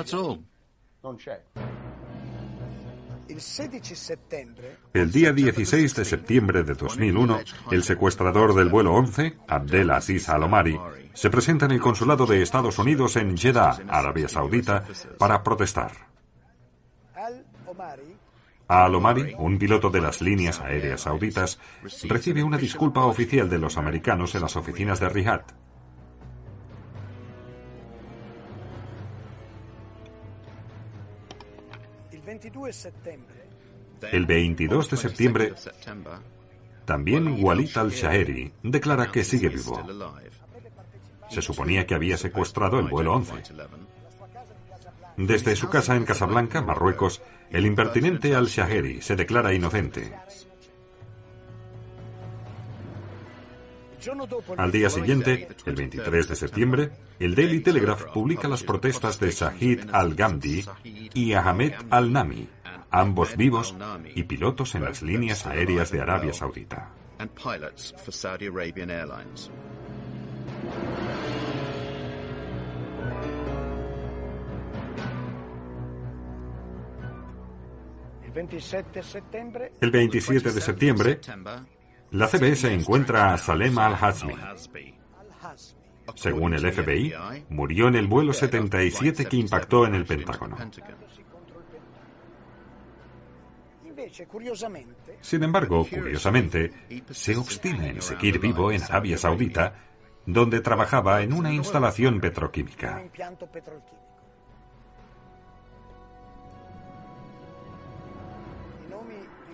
El día 16 de septiembre de 2001, el secuestrador del vuelo 11, Abdel Aziz Al-Omari, se presenta en el consulado de Estados Unidos en Jeddah, Arabia Saudita, para protestar. Al-Omari, un piloto de las líneas aéreas sauditas, recibe una disculpa oficial de los americanos en las oficinas de Riyadh. El 22 de septiembre, también Walid al-Shaeri declara que sigue vivo. Se suponía que había secuestrado el vuelo 11. Desde su casa en Casablanca, Marruecos, el impertinente al-Shaeri se declara inocente. Al día siguiente, el 23 de septiembre, el Daily Telegraph publica las protestas de Shahid al-Ghamdi y Ahmed al-Nami, ambos vivos y pilotos en las líneas aéreas de Arabia Saudita. El 27 de septiembre, la CBS encuentra a Salem al-Hazmi. Según el FBI, murió en el vuelo 77 que impactó en el Pentágono. Sin embargo, curiosamente, se obstina en seguir vivo en Arabia Saudita, donde trabajaba en una instalación petroquímica.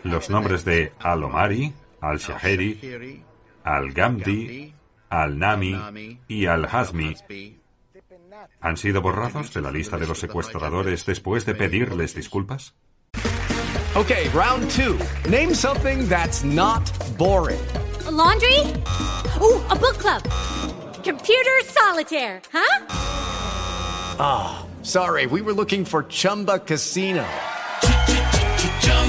Los nombres de Al-Omari, Al-Shaheri, Al-Ghamdi, Al-Nami y Al-Hazmi han sido borrados de la lista de los secuestradores después de pedirles disculpas. Okay, round two. Name something that's not boring. A laundry? Ooh, a book club. Computer solitaire, huh? Ah, oh, sorry, we were looking for Chumba Casino.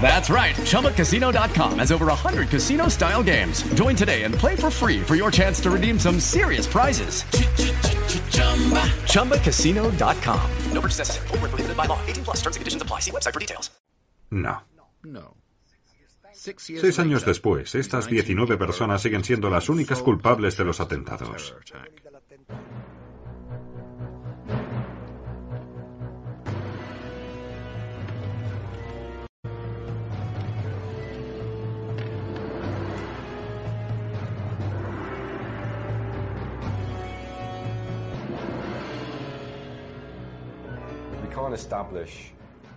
That's right. Chumbacasino.com has over 100 casino-style games. Join today and play for free for your chance to redeem some serious prizes. Chumbacasino.com. No purchase necessary. Void where prohibited by law. 18+ terms and conditions apply. See website for details. No. 6 años después, estas 19 personas siguen siendo las únicas culpables de los atentados.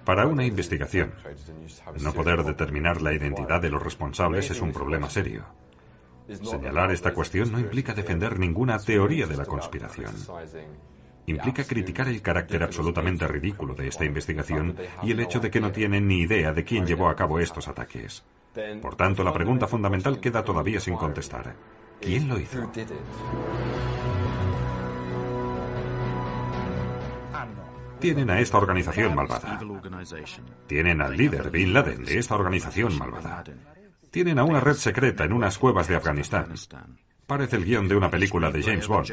Para una investigación, no poder determinar la identidad de los responsables es un problema serio. Señalar esta cuestión no implica defender ninguna teoría de la conspiración. Implica criticar el carácter absolutamente ridículo de esta investigación y el hecho de que no tienen ni idea de quién llevó a cabo estos ataques. Por tanto, la pregunta fundamental queda todavía sin contestar. ¿Quién lo hizo? Tienen a esta organización malvada. Tienen al líder Bin Laden de esta organización malvada. Tienen a una red secreta en unas cuevas de Afganistán. Parece el guión de una película de James Bond.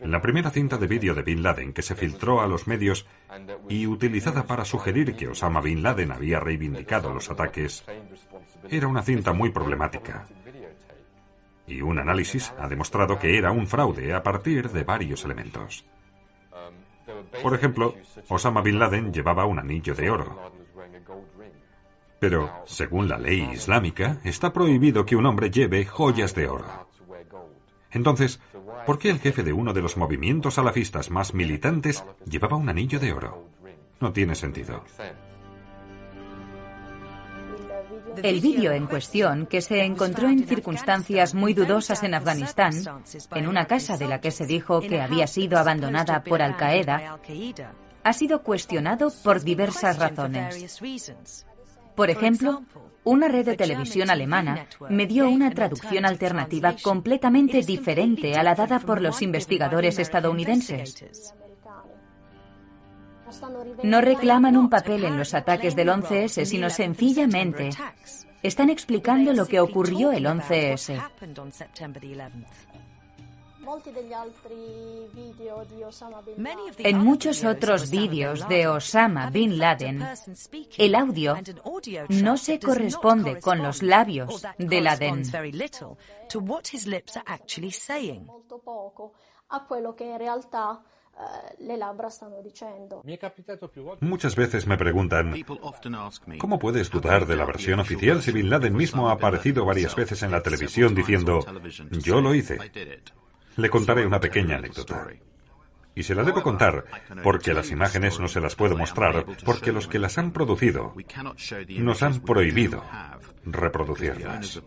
La primera cinta de vídeo de Bin Laden que se filtró a los medios y utilizada para sugerir que Osama Bin Laden había reivindicado los ataques era una cinta muy problemática. Y un análisis ha demostrado que era un fraude a partir de varios elementos. Por ejemplo, Osama Bin Laden llevaba un anillo de oro. Pero, según la ley islámica, está prohibido que un hombre lleve joyas de oro. Entonces, ¿por qué el jefe de uno de los movimientos salafistas más militantes llevaba un anillo de oro? No tiene sentido. El vídeo en cuestión, que se encontró en circunstancias muy dudosas en Afganistán, en una casa de la que se dijo que había sido abandonada por Al-Qaeda, ha sido cuestionado por diversas razones. Por ejemplo, una red de televisión alemana me dio una traducción alternativa completamente diferente a la dada por los investigadores estadounidenses. No reclaman un papel en los ataques del 11S, sino sencillamente están explicando lo que ocurrió el 11S. En muchos otros vídeos de Osama Bin Laden, el audio no se corresponde con los labios de Laden. Muchas veces me preguntan, ¿cómo puedes dudar de la versión oficial si Bin Laden mismo ha aparecido varias veces en la televisión diciendo, yo lo hice? Le contaré una pequeña anécdota. Y se la debo contar, porque las imágenes no se las puedo mostrar, porque los que las han producido nos han prohibido reproducirlas.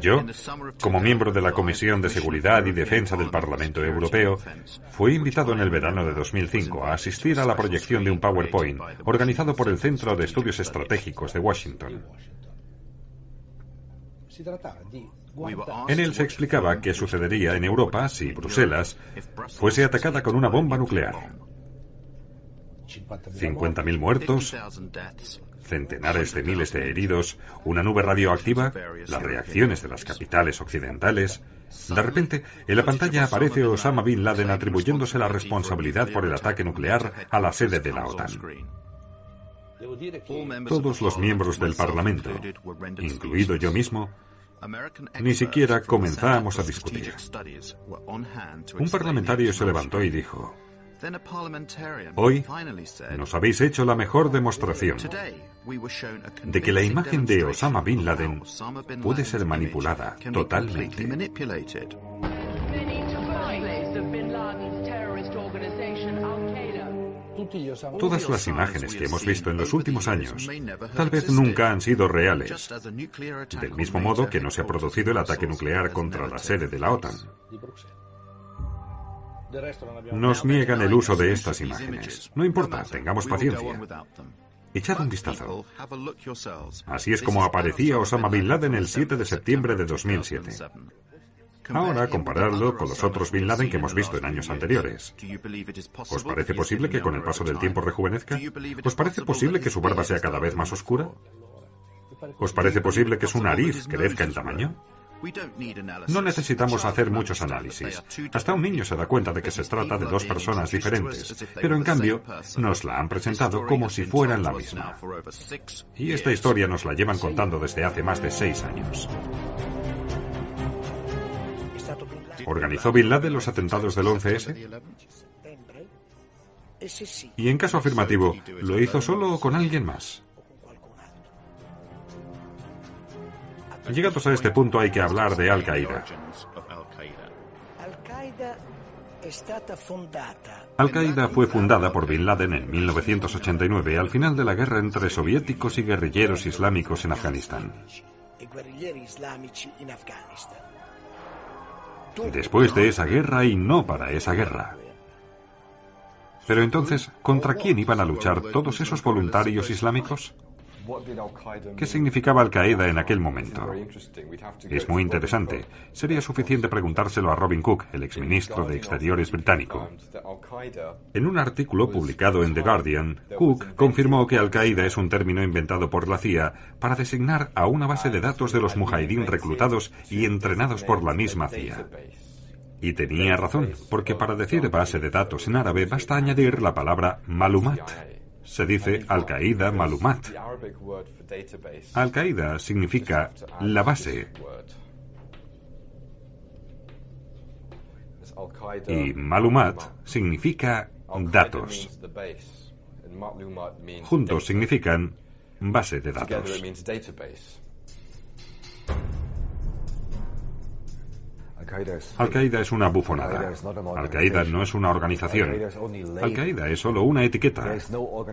Yo, como miembro de la Comisión de Seguridad y Defensa del Parlamento Europeo, fui invitado en el verano de 2005 a asistir a la proyección de un PowerPoint organizado por el Centro de Estudios Estratégicos de Washington. En él se explicaba qué sucedería en Europa si Bruselas fuese atacada con una bomba nuclear. 50.000 muertos, centenares de miles de heridos, una nube radioactiva, las reacciones de las capitales occidentales. De repente, en la pantalla aparece Osama Bin Laden atribuyéndose la responsabilidad por el ataque nuclear a la sede de la OTAN. Todos los miembros del Parlamento, incluido yo mismo, ni siquiera comenzamos a discutir. Un parlamentario se levantó y dijo: hoy nos habéis hecho la mejor demostración de que la imagen de Osama Bin Laden puede ser manipulada totalmente. Todas las imágenes que hemos visto en los últimos años tal vez nunca han sido reales, del mismo modo que no se ha producido el ataque nuclear contra la sede de la OTAN. Nos niegan el uso de estas imágenes. No importa, tengamos paciencia. Echad un vistazo. Así es como aparecía Osama Bin Laden el 7 de septiembre de 2007. Ahora, compararlo con los otros Bin Laden que hemos visto en años anteriores. ¿Os parece posible que con el paso del tiempo rejuvenezca? ¿Os parece posible que su barba sea cada vez más oscura? ¿Os parece posible que su nariz crezca en tamaño? No necesitamos hacer muchos análisis. Hasta un niño se da cuenta de que se trata de dos personas diferentes, pero en cambio nos la han presentado como si fueran la misma. Y esta historia nos la llevan contando desde hace más de 6 años. ¿Organizó Bin Laden los atentados del 11S? Y en caso afirmativo, ¿lo hizo solo o con alguien más? Llegados a este punto hay que hablar de Al-Qaeda. Al-Qaeda fue fundada por Bin Laden en 1989, al final de la guerra entre soviéticos y guerrilleros islámicos en Afganistán. Después de esa guerra y no para esa guerra. Pero entonces, ¿contra quién iban a luchar todos esos voluntarios islámicos? ¿Qué significaba Al-Qaeda en aquel momento? Es muy interesante. Sería suficiente preguntárselo a Robin Cook, el exministro de Exteriores británico. En un artículo publicado en The Guardian, Cook confirmó que Al-Qaeda es un término inventado por la CIA para designar a una base de datos de los mujahidín reclutados y entrenados por la misma CIA. Y tenía razón, porque para decir base de datos en árabe basta añadir la palabra malumat. Se dice Al-Qaeda Malumat. Al-Qaeda significa la base. Y Malumat significa datos. Juntos significan base de datos. Al-Qaeda es una bufonada. Al-Qaeda no es una organización. Al-Qaeda es solo una etiqueta.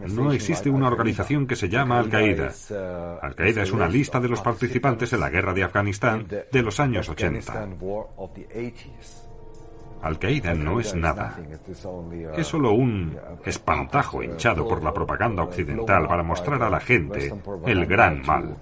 No existe una organización que se llama Al-Qaeda. Al-Qaeda es una lista de los participantes en la guerra de Afganistán de los años 80. Al-Qaeda no es nada. Es solo un espantajo hinchado por la propaganda occidental para mostrar a la gente el gran mal.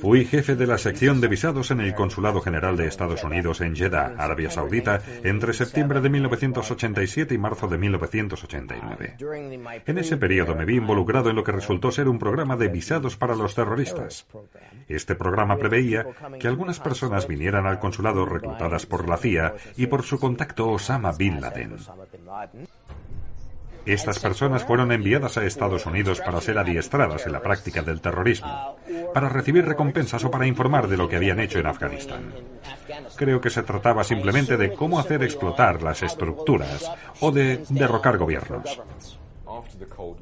Fui jefe de la sección de visados en el Consulado General de Estados Unidos en Jeddah, Arabia Saudita, entre septiembre de 1987 y marzo de 1989. En ese periodo me vi involucrado en lo que resultó ser un programa de visados para los terroristas. Este programa preveía que algunas personas vinieran al consulado reclutadas por la CIA y por su contacto Osama Bin Laden. Estas personas fueron enviadas a Estados Unidos para ser adiestradas en la práctica del terrorismo, para recibir recompensas o para informar de lo que habían hecho en Afganistán. Creo que se trataba simplemente de cómo hacer explotar las estructuras o de derrocar gobiernos.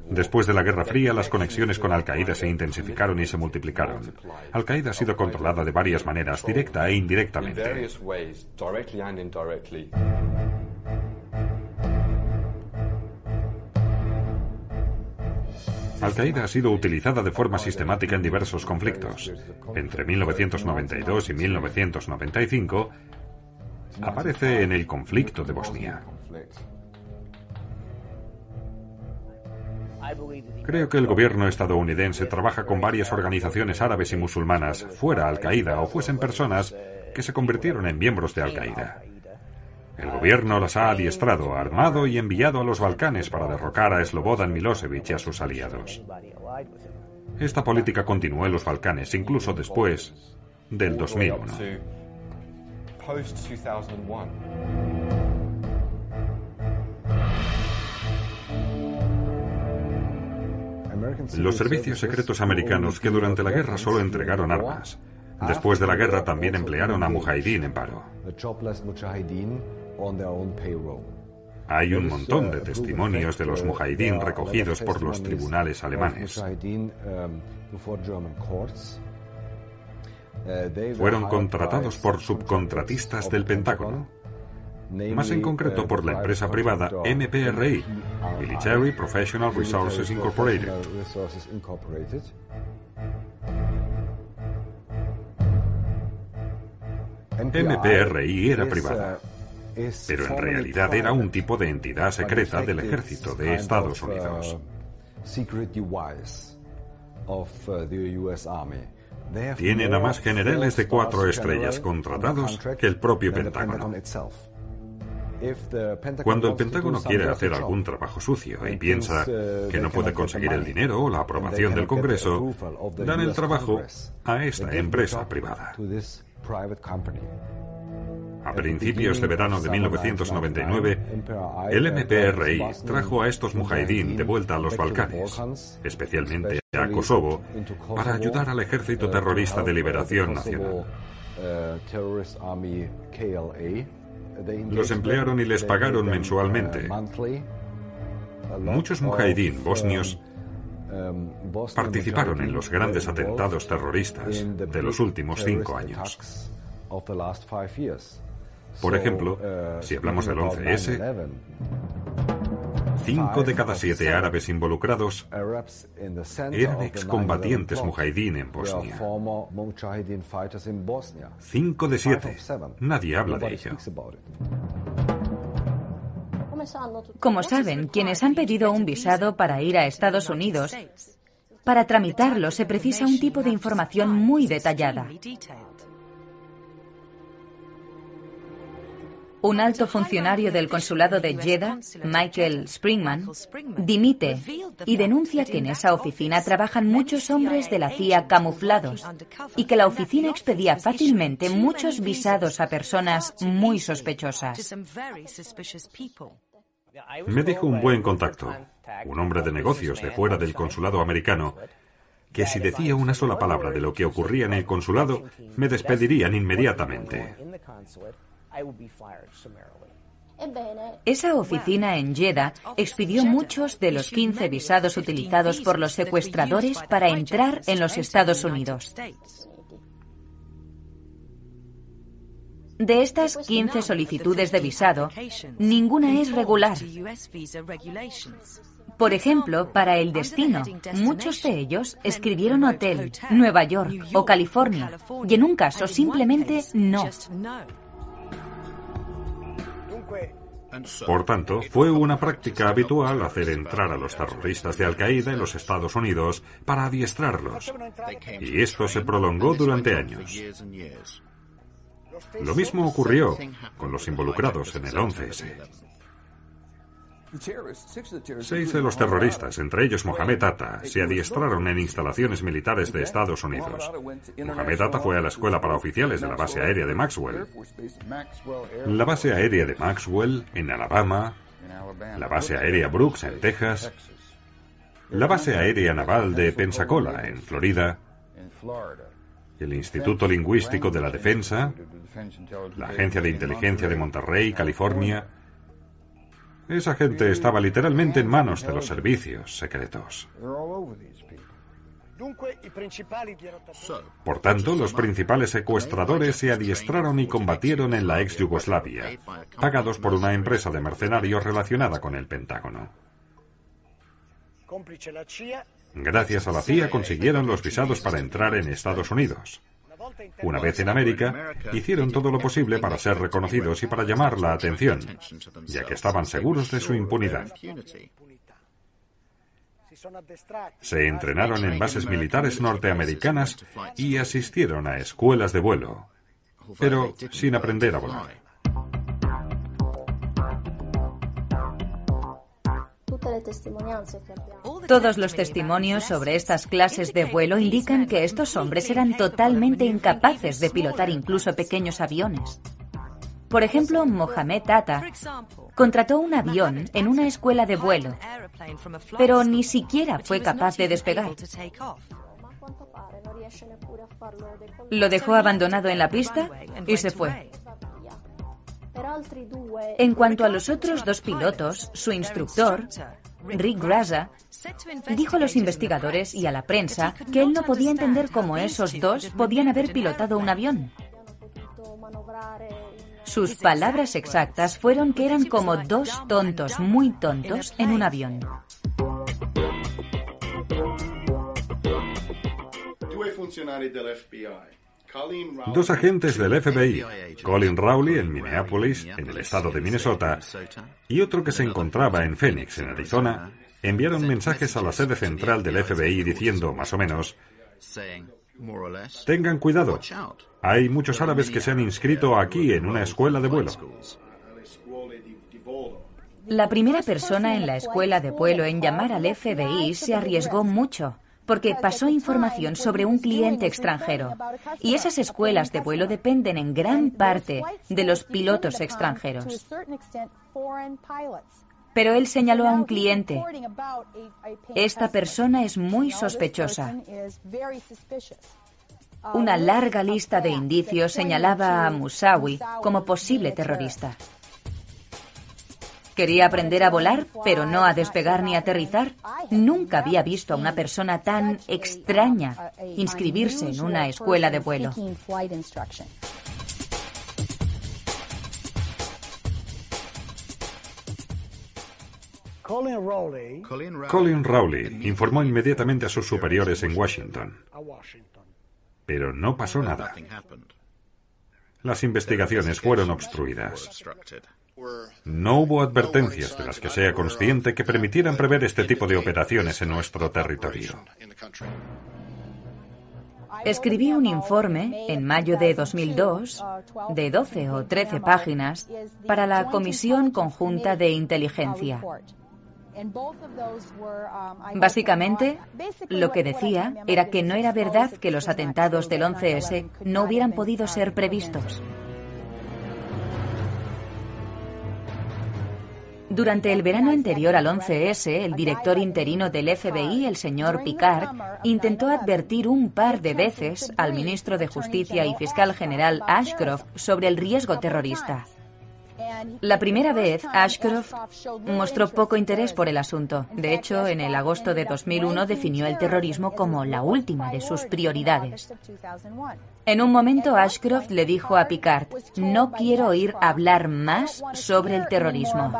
Después de la Guerra Fría, las conexiones con Al-Qaeda se intensificaron y se multiplicaron. Al-Qaeda ha sido controlada de varias maneras, directa e indirectamente. Al-Qaeda ha sido utilizada de forma sistemática en diversos conflictos. Entre 1992 y 1995, aparece en el conflicto de Bosnia. Creo que el gobierno estadounidense trabaja con varias organizaciones árabes y musulmanas, fuera Al-Qaeda o fuesen personas que se convirtieron en miembros de Al-Qaeda. El gobierno las ha adiestrado, armado y enviado a los Balcanes para derrocar a Slobodan Milosevic y a sus aliados. Esta política continuó en los Balcanes, incluso después del 2001. Los servicios secretos americanos, que durante la guerra solo entregaron armas, después de la guerra también emplearon a mujahidín en paro. Hay un montón de testimonios de los mujahidín recogidos por los tribunales alemanes. Fueron contratados por subcontratistas del Pentágono, más en concreto por la empresa privada MPRI, Military Professional Resources Incorporated. MPRI era privada, pero en realidad era un tipo de entidad secreta del ejército de Estados Unidos. Tienen a más generales de 4 estrellas contratados que el propio Pentágono. Cuando el Pentágono quiere hacer algún trabajo sucio y piensa que no puede conseguir el dinero o la aprobación del Congreso, dan el trabajo a esta empresa privada. A principios de verano de 1999, el MPRI trajo a estos mujahidín de vuelta a los Balcanes, especialmente a Kosovo, para ayudar al Ejército Terrorista de Liberación Nacional. Los emplearon y les pagaron mensualmente. Muchos mujahidín bosnios participaron en los grandes atentados terroristas de los últimos 5 años. Por ejemplo, si hablamos del 11S, 5 de cada 7 árabes involucrados eran excombatientes mujahidín en Bosnia. 5 de 7. Nadie habla de ello. Como saben, quienes han pedido un visado para ir a Estados Unidos, para tramitarlo se precisa un tipo de información muy detallada. Un alto funcionario del consulado de Jeddah, Michael Springman, dimite y denuncia que en esa oficina trabajan muchos hombres de la CIA camuflados y que la oficina expedía fácilmente muchos visados a personas muy sospechosas. Me dijo un buen contacto, un hombre de negocios de fuera del consulado americano, que si decía una sola palabra de lo que ocurría en el consulado, me despedirían inmediatamente. Esa oficina en Jeddah expidió muchos de los 15 visados utilizados por los secuestradores para entrar en los Estados Unidos. De estas 15 solicitudes de visado, ninguna es regular. Por ejemplo, para el destino, muchos de ellos escribieron hotel, Nueva York o California, y en un caso simplemente no. Por tanto, fue una práctica habitual hacer entrar a los terroristas de Al-Qaeda en los Estados Unidos para adiestrarlos. Y esto se prolongó durante años. Lo mismo ocurrió con los involucrados en el 11S. 6 de los terroristas, entre ellos Mohamed Atta, se adiestraron en instalaciones militares de Estados Unidos. Mohamed Atta fue a la escuela para oficiales de la base aérea de Maxwell. La base aérea de Maxwell en Alabama, la base aérea Brooks en Texas, la base aérea naval de Pensacola en Florida, el Instituto Lingüístico de la Defensa, la Agencia de Inteligencia de Monterrey, California. Esa gente estaba literalmente en manos de los servicios secretos. Por tanto, los principales secuestradores se adiestraron y combatieron en la ex Yugoslavia, pagados por una empresa de mercenarios relacionada con el Pentágono. Gracias a la CIA consiguieron los visados para entrar en Estados Unidos. Una vez en América, hicieron todo lo posible para ser reconocidos y para llamar la atención, ya que estaban seguros de su impunidad. Se entrenaron en bases militares norteamericanas y asistieron a escuelas de vuelo, pero sin aprender a volar. Todos los testimonios sobre estas clases de vuelo indican que estos hombres eran totalmente incapaces de pilotar incluso pequeños aviones. Por ejemplo, Mohamed Atta contrató un avión en una escuela de vuelo, pero ni siquiera fue capaz de despegar. Lo dejó abandonado en la pista y se fue. En cuanto a los otros dos pilotos, su instructor, Rick Graza, dijo a los investigadores y a la prensa que él no podía entender cómo esos dos podían haber pilotado un avión. Sus palabras exactas fueron que eran como dos tontos, muy tontos, en un avión. Dos agentes del FBI, Colin Rowley en Minneapolis, en el estado de Minnesota, y otro que se encontraba en Phoenix, en Arizona, enviaron mensajes a la sede central del FBI diciendo, más o menos, «Tengan cuidado, hay muchos árabes que se han inscrito aquí en una escuela de vuelo». La primera persona en la escuela de vuelo en llamar al FBI se arriesgó mucho, porque pasó información sobre un cliente extranjero. Y esas escuelas de vuelo dependen en gran parte de los pilotos extranjeros. Pero él señaló a un cliente. Esta persona es muy sospechosa. Una larga lista de indicios señalaba a Moussaoui como posible terrorista. Quería aprender a volar, pero no a despegar ni aterrizar. Nunca había visto a una persona tan extraña inscribirse en una escuela de vuelo. Colin Rowley informó inmediatamente a sus superiores en Washington, pero no pasó nada. Las investigaciones fueron obstruidas. No hubo advertencias de las que sea consciente que permitieran prever este tipo de operaciones en nuestro territorio. Escribí un informe en mayo de 2002 de 12 o 13 páginas para la Comisión Conjunta de Inteligencia. Básicamente, lo que decía era que no era verdad que los atentados del 11S no hubieran podido ser previstos. Durante el verano anterior al 11S, el director interino del FBI, el señor Picard, intentó advertir un par de veces al ministro de Justicia y fiscal general Ashcroft sobre el riesgo terrorista. La primera vez, Ashcroft mostró poco interés por el asunto. De hecho, en el agosto de 2001 definió el terrorismo como la última de sus prioridades. En un momento, Ashcroft le dijo a Picard, «No quiero oír hablar más sobre el terrorismo».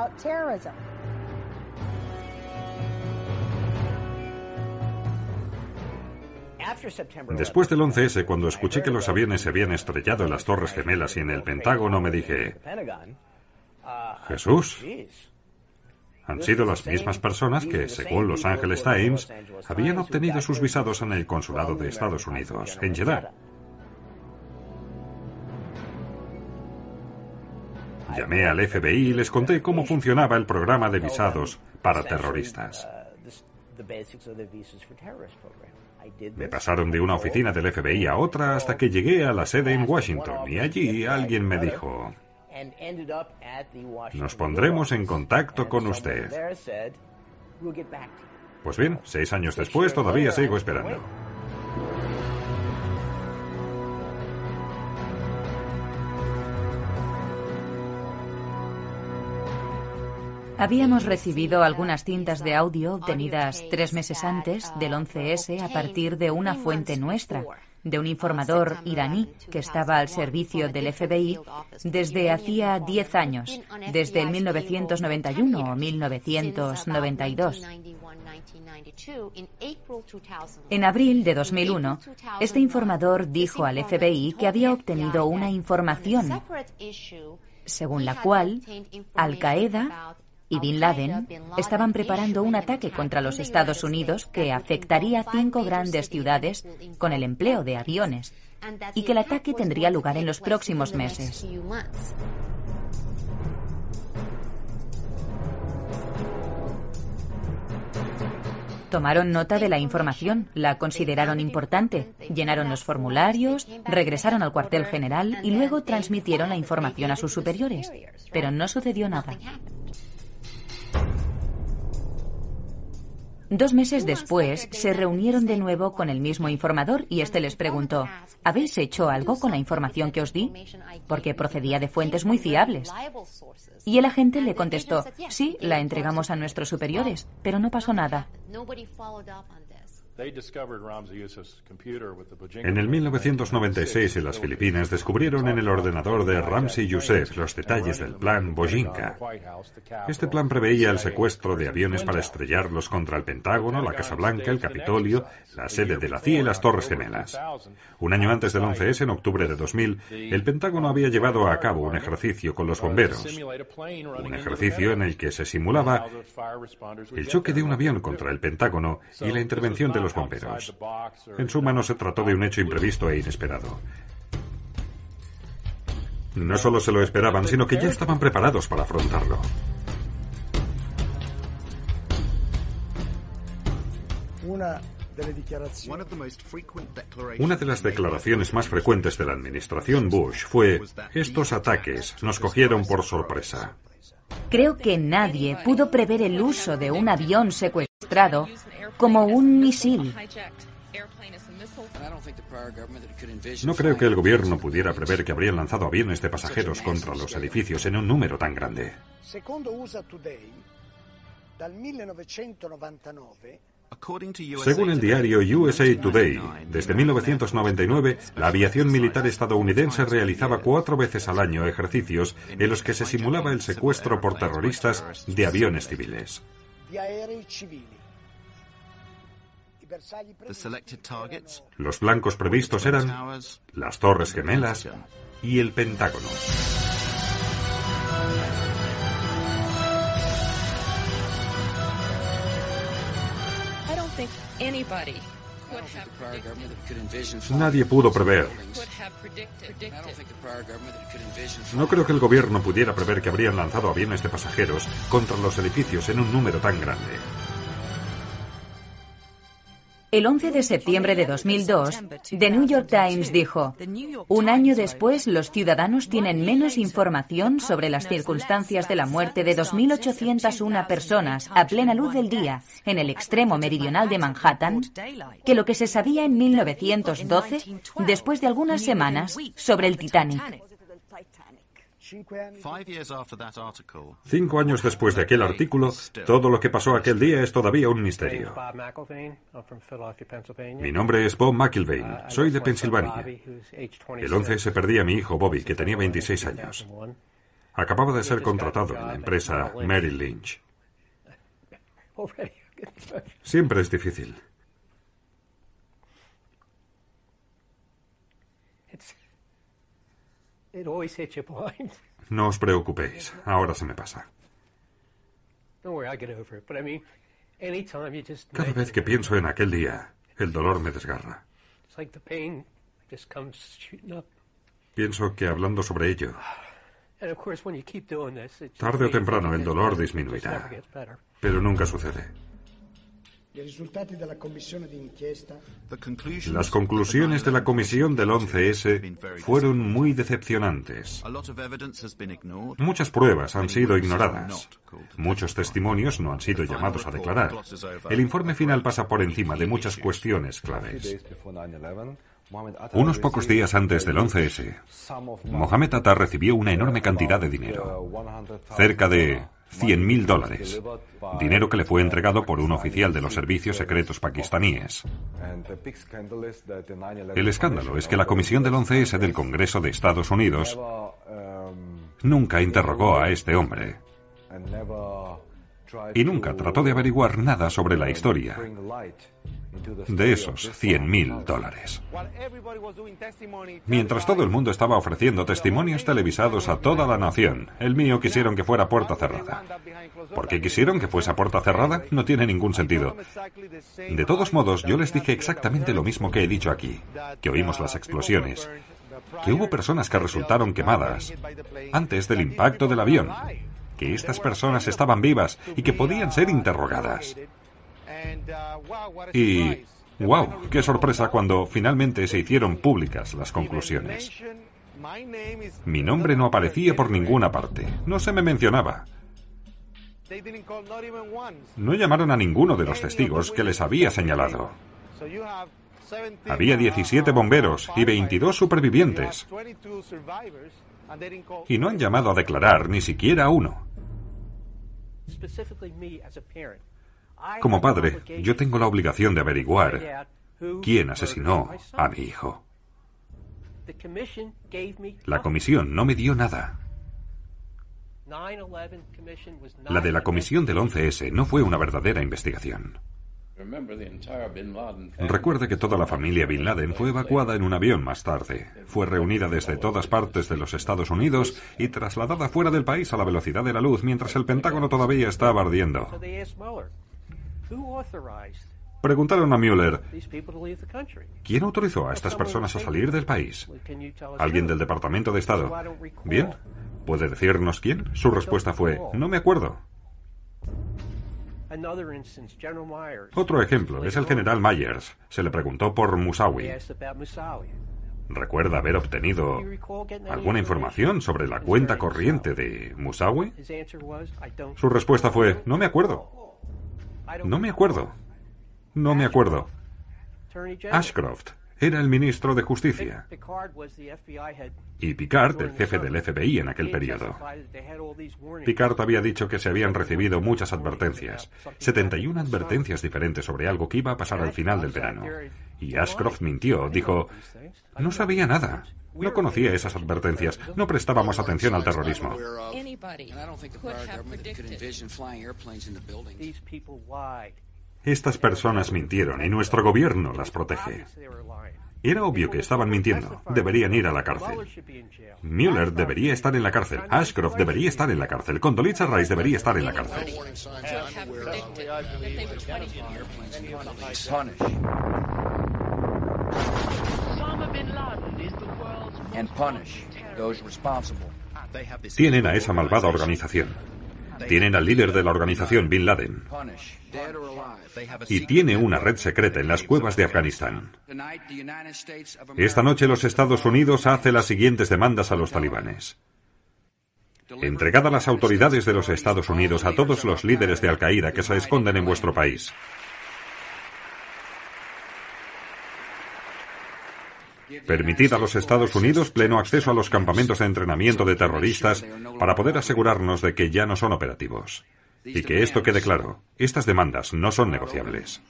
Después del 11S, cuando escuché que los aviones se habían estrellado en las Torres Gemelas y en el Pentágono, me dije, Jesús, han sido las mismas personas que, según Los Angeles Times, habían obtenido sus visados en el consulado de Estados Unidos, en Jeddah. Llamé al FBI y les conté cómo funcionaba el programa de visados para terroristas. Me pasaron de una oficina del FBI a otra hasta que llegué a la sede en Washington y allí alguien me dijo, «Nos pondremos en contacto con usted». Pues bien, 6 años después todavía sigo esperando. Habíamos recibido algunas cintas de audio obtenidas 3 meses antes del 11S a partir de una fuente nuestra, de un informador iraní que estaba al servicio del FBI desde hacía 10 años, desde el 1991 o 1992. En abril de 2001, este informador dijo al FBI que había obtenido una información según la cual Al-Qaeda y Bin Laden estaban preparando un ataque contra los Estados Unidos que afectaría 5 grandes ciudades con el empleo de aviones y que el ataque tendría lugar en los próximos meses. Tomaron nota de la información, la consideraron importante, llenaron los formularios, regresaron al cuartel general y luego transmitieron la información a sus superiores. Pero no sucedió nada. 2 meses después se reunieron de nuevo con el mismo informador y este les preguntó: ¿habéis hecho algo con la información que os di? Porque procedía de fuentes muy fiables. Y el agente le contestó: sí, la entregamos a nuestros superiores, pero no pasó nada. En el 1996, en las Filipinas, descubrieron en el ordenador de Ramzi Youssef los detalles del plan Bojinka. Este plan preveía el secuestro de aviones para estrellarlos contra el Pentágono, la Casa Blanca, el Capitolio, la sede de la CIA y las Torres Gemelas. Un año antes del 11S, en octubre de 2000, el Pentágono había llevado a cabo un ejercicio con los bomberos, un ejercicio en el que se simulaba el choque de un avión contra el Pentágono y la intervención de los bomberos. En suma, no se trató de un hecho imprevisto e inesperado. No solo se lo esperaban, sino que ya estaban preparados para afrontarlo. Una de las declaraciones más frecuentes de la administración Bush fue: estos ataques nos cogieron por sorpresa. Creo que nadie pudo prever el uso de un avión secuestrado como un misil. No creo que el gobierno pudiera prever que habrían lanzado aviones de pasajeros contra los edificios en un número tan grande. Según el diario USA Today, desde 1999, la aviación militar estadounidense realizaba 4 veces al año ejercicios en los que se simulaba el secuestro por terroristas de aviones civiles. Los blancos previstos eran las Torres Gemelas y el Pentágono. Nadie pudo prever. No creo que el gobierno pudiera prever que habrían lanzado aviones de pasajeros contra los edificios en un número tan grande. El 11 de septiembre de 2002, The New York Times dijo: un año después, los ciudadanos tienen menos información sobre las circunstancias de la muerte de 2.801 personas a plena luz del día en el extremo meridional de Manhattan que lo que se sabía en 1912, después de algunas semanas, sobre el Titanic. 5 años después de aquel artículo, todo lo que pasó aquel día es todavía un misterio. Mi nombre es Bob McIlvain, soy de Pensilvania. El 11 se perdía a mi hijo Bobby, que tenía 26 años. Acababa de ser contratado en la empresa Merrill Lynch. Siempre es difícil. No os preocupéis, ahora se me pasa. Cada vez que pienso en aquel día, el dolor me desgarra. Pienso que hablando sobre ello, tarde o temprano el dolor disminuirá, pero nunca sucede. Las conclusiones de la comisión del 11S fueron muy decepcionantes. Muchas pruebas han sido ignoradas. Muchos testimonios no han sido llamados a declarar. El informe final pasa por encima de muchas cuestiones claves. Unos pocos días antes del 11S, Mohamed Atta recibió una enorme cantidad de dinero, cerca de $100.000, dinero que le fue entregado por un oficial de los servicios secretos pakistaníes. El escándalo es que la comisión del 11S del Congreso de Estados Unidos nunca interrogó a este hombre. y nunca trató de averiguar nada sobre la historia de esos $100,000. Mientras todo el mundo estaba ofreciendo testimonios televisados a toda la nación, el mío quisieron que fuera puerta cerrada. ¿Por qué quisieron que fuese puerta cerrada? No tiene ningún sentido. De todos modos, yo les dije exactamente lo mismo que he dicho aquí, que oímos las explosiones, que hubo personas que resultaron quemadas antes del impacto del avión, que estas personas estaban vivas y que podían ser interrogadas. Y, wow, qué sorpresa cuando finalmente se hicieron públicas las conclusiones. Mi nombre no aparecía por ninguna parte, no se me mencionaba. No llamaron a ninguno de los testigos que les había señalado. Había 17 bomberos y 22 supervivientes. Y no han llamado a declarar ni siquiera a uno. Como padre, yo tengo la obligación de averiguar quién asesinó a mi hijo. La comisión no me dio nada. La de la comisión del 11S no fue una verdadera investigación. Recuerda que toda la familia Bin Laden fue evacuada en un avión más tarde. Fue reunida desde todas partes de los Estados Unidos y trasladada fuera del país a la velocidad de la luz mientras el Pentágono todavía estaba ardiendo. Preguntaron a Mueller, ¿quién autorizó a estas personas a salir del país? ¿Alguien del Departamento de Estado? Bien, ¿puede decirnos quién? Su respuesta fue, no me acuerdo. Otro ejemplo es el general Myers. Se le preguntó por Moussaoui. ¿Recuerda haber obtenido alguna información sobre la cuenta corriente de Moussaoui? Su respuesta fue, no me acuerdo. No me acuerdo. No me acuerdo. Ashcroft era el ministro de Justicia. Y Picard, el jefe del FBI en aquel periodo. Picard había dicho que se habían recibido muchas advertencias, 71 advertencias diferentes sobre algo que iba a pasar al final del verano. Y Ashcroft mintió, dijo, no sabía nada. No conocía esas advertencias, no prestábamos atención al terrorismo. Estas personas mintieron y nuestro gobierno las protege. Era obvio que estaban mintiendo. Deberían ir a la cárcel. Mueller debería estar en la cárcel. Ashcroft debería estar en la cárcel. Condoleezza Rice debería estar en la cárcel. Tienen a esa malvada organización. Tienen al líder de la organización, Bin Laden. Y tiene una red secreta en las cuevas de Afganistán. Esta noche los Estados Unidos hace las siguientes demandas a los talibanes. Entregad a las autoridades de los Estados Unidos a todos los líderes de Al-Qaeda que se esconden en vuestro país. Permitid a los Estados Unidos pleno acceso a los campamentos de entrenamiento de terroristas para poder asegurarnos de que ya no son operativos. Y que esto quede claro, estas demandas no son negociables.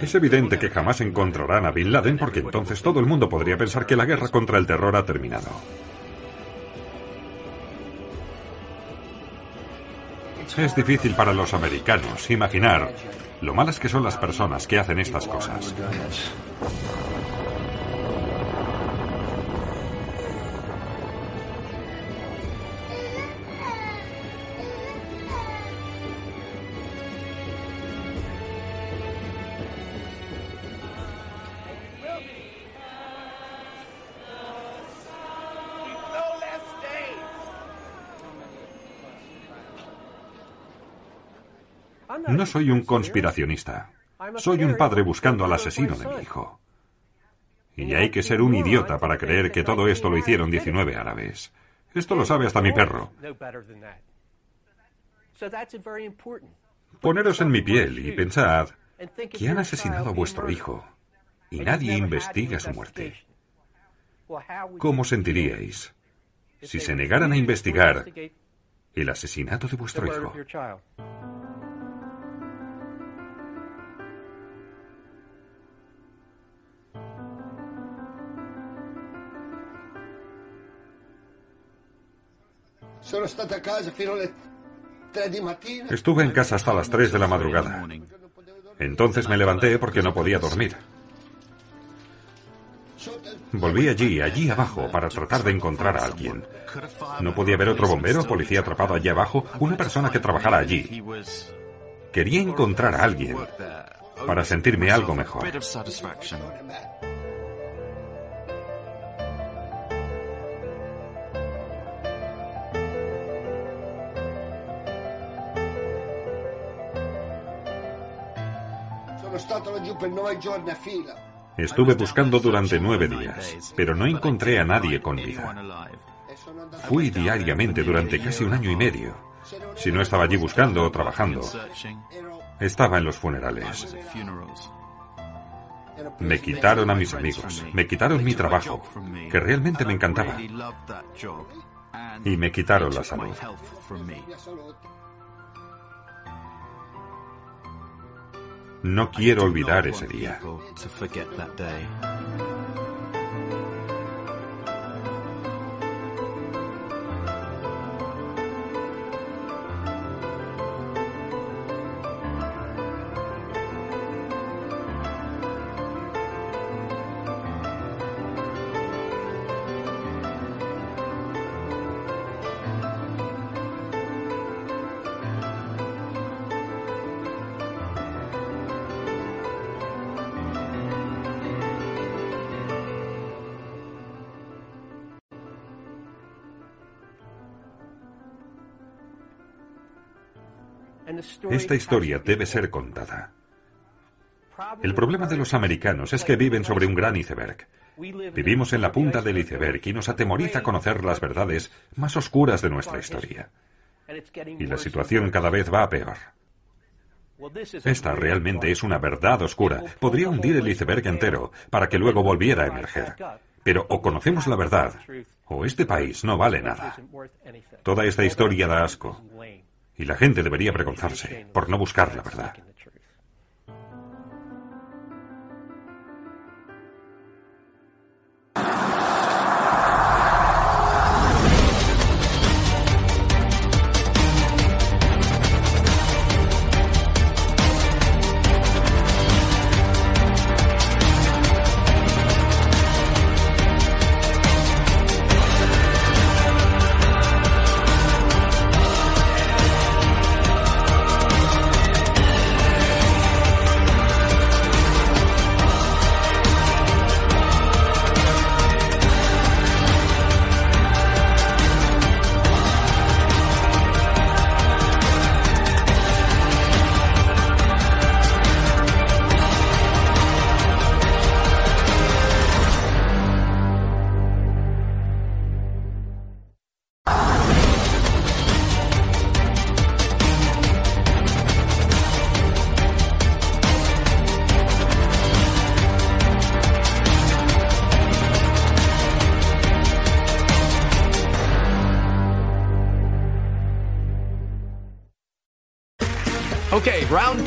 Es evidente que jamás encontrarán a Bin Laden porque entonces todo el mundo podría pensar que la guerra contra el terror ha terminado. Es difícil para los americanos imaginar lo malas que son las personas que hacen estas cosas. No soy un conspiracionista. Soy un padre buscando al asesino de mi hijo. Y hay que ser un idiota para creer que todo esto lo hicieron 19 árabes. Esto lo sabe hasta mi perro. Poneros en mi piel y pensad que han asesinado a vuestro hijo. y nadie investiga su muerte. ¿Cómo sentiríais si se negaran a investigar el asesinato de vuestro hijo? Estuve en casa hasta las 3 de la madrugada. Entonces me levanté porque no podía dormir. Volví allí abajo, para tratar de encontrar a alguien. No podía haber otro bombero o policía atrapado allí abajo, una persona que trabajara allí. Quería encontrar a alguien para sentirme algo mejor. Estuve buscando durante 9 días, pero no encontré a nadie con vida. Fui diariamente durante casi un año y medio. Si no estaba allí buscando o trabajando, estaba en los funerales. Me quitaron a mis amigos, me quitaron mi trabajo, que realmente me encantaba, y me quitaron la salud. No quiero olvidar ese día. Esta historia debe ser contada. El problema de los americanos es que viven sobre un gran iceberg. Vivimos en la punta del iceberg y nos atemoriza conocer las verdades más oscuras de nuestra historia. Y la situación cada vez va a peor. Esta realmente es una verdad oscura. Podría hundir el iceberg entero para que luego volviera a emerger. Pero o conocemos la verdad, o este país no vale nada. Toda esta historia da asco. Y la gente debería avergonzarse por no buscar la verdad. Okay, round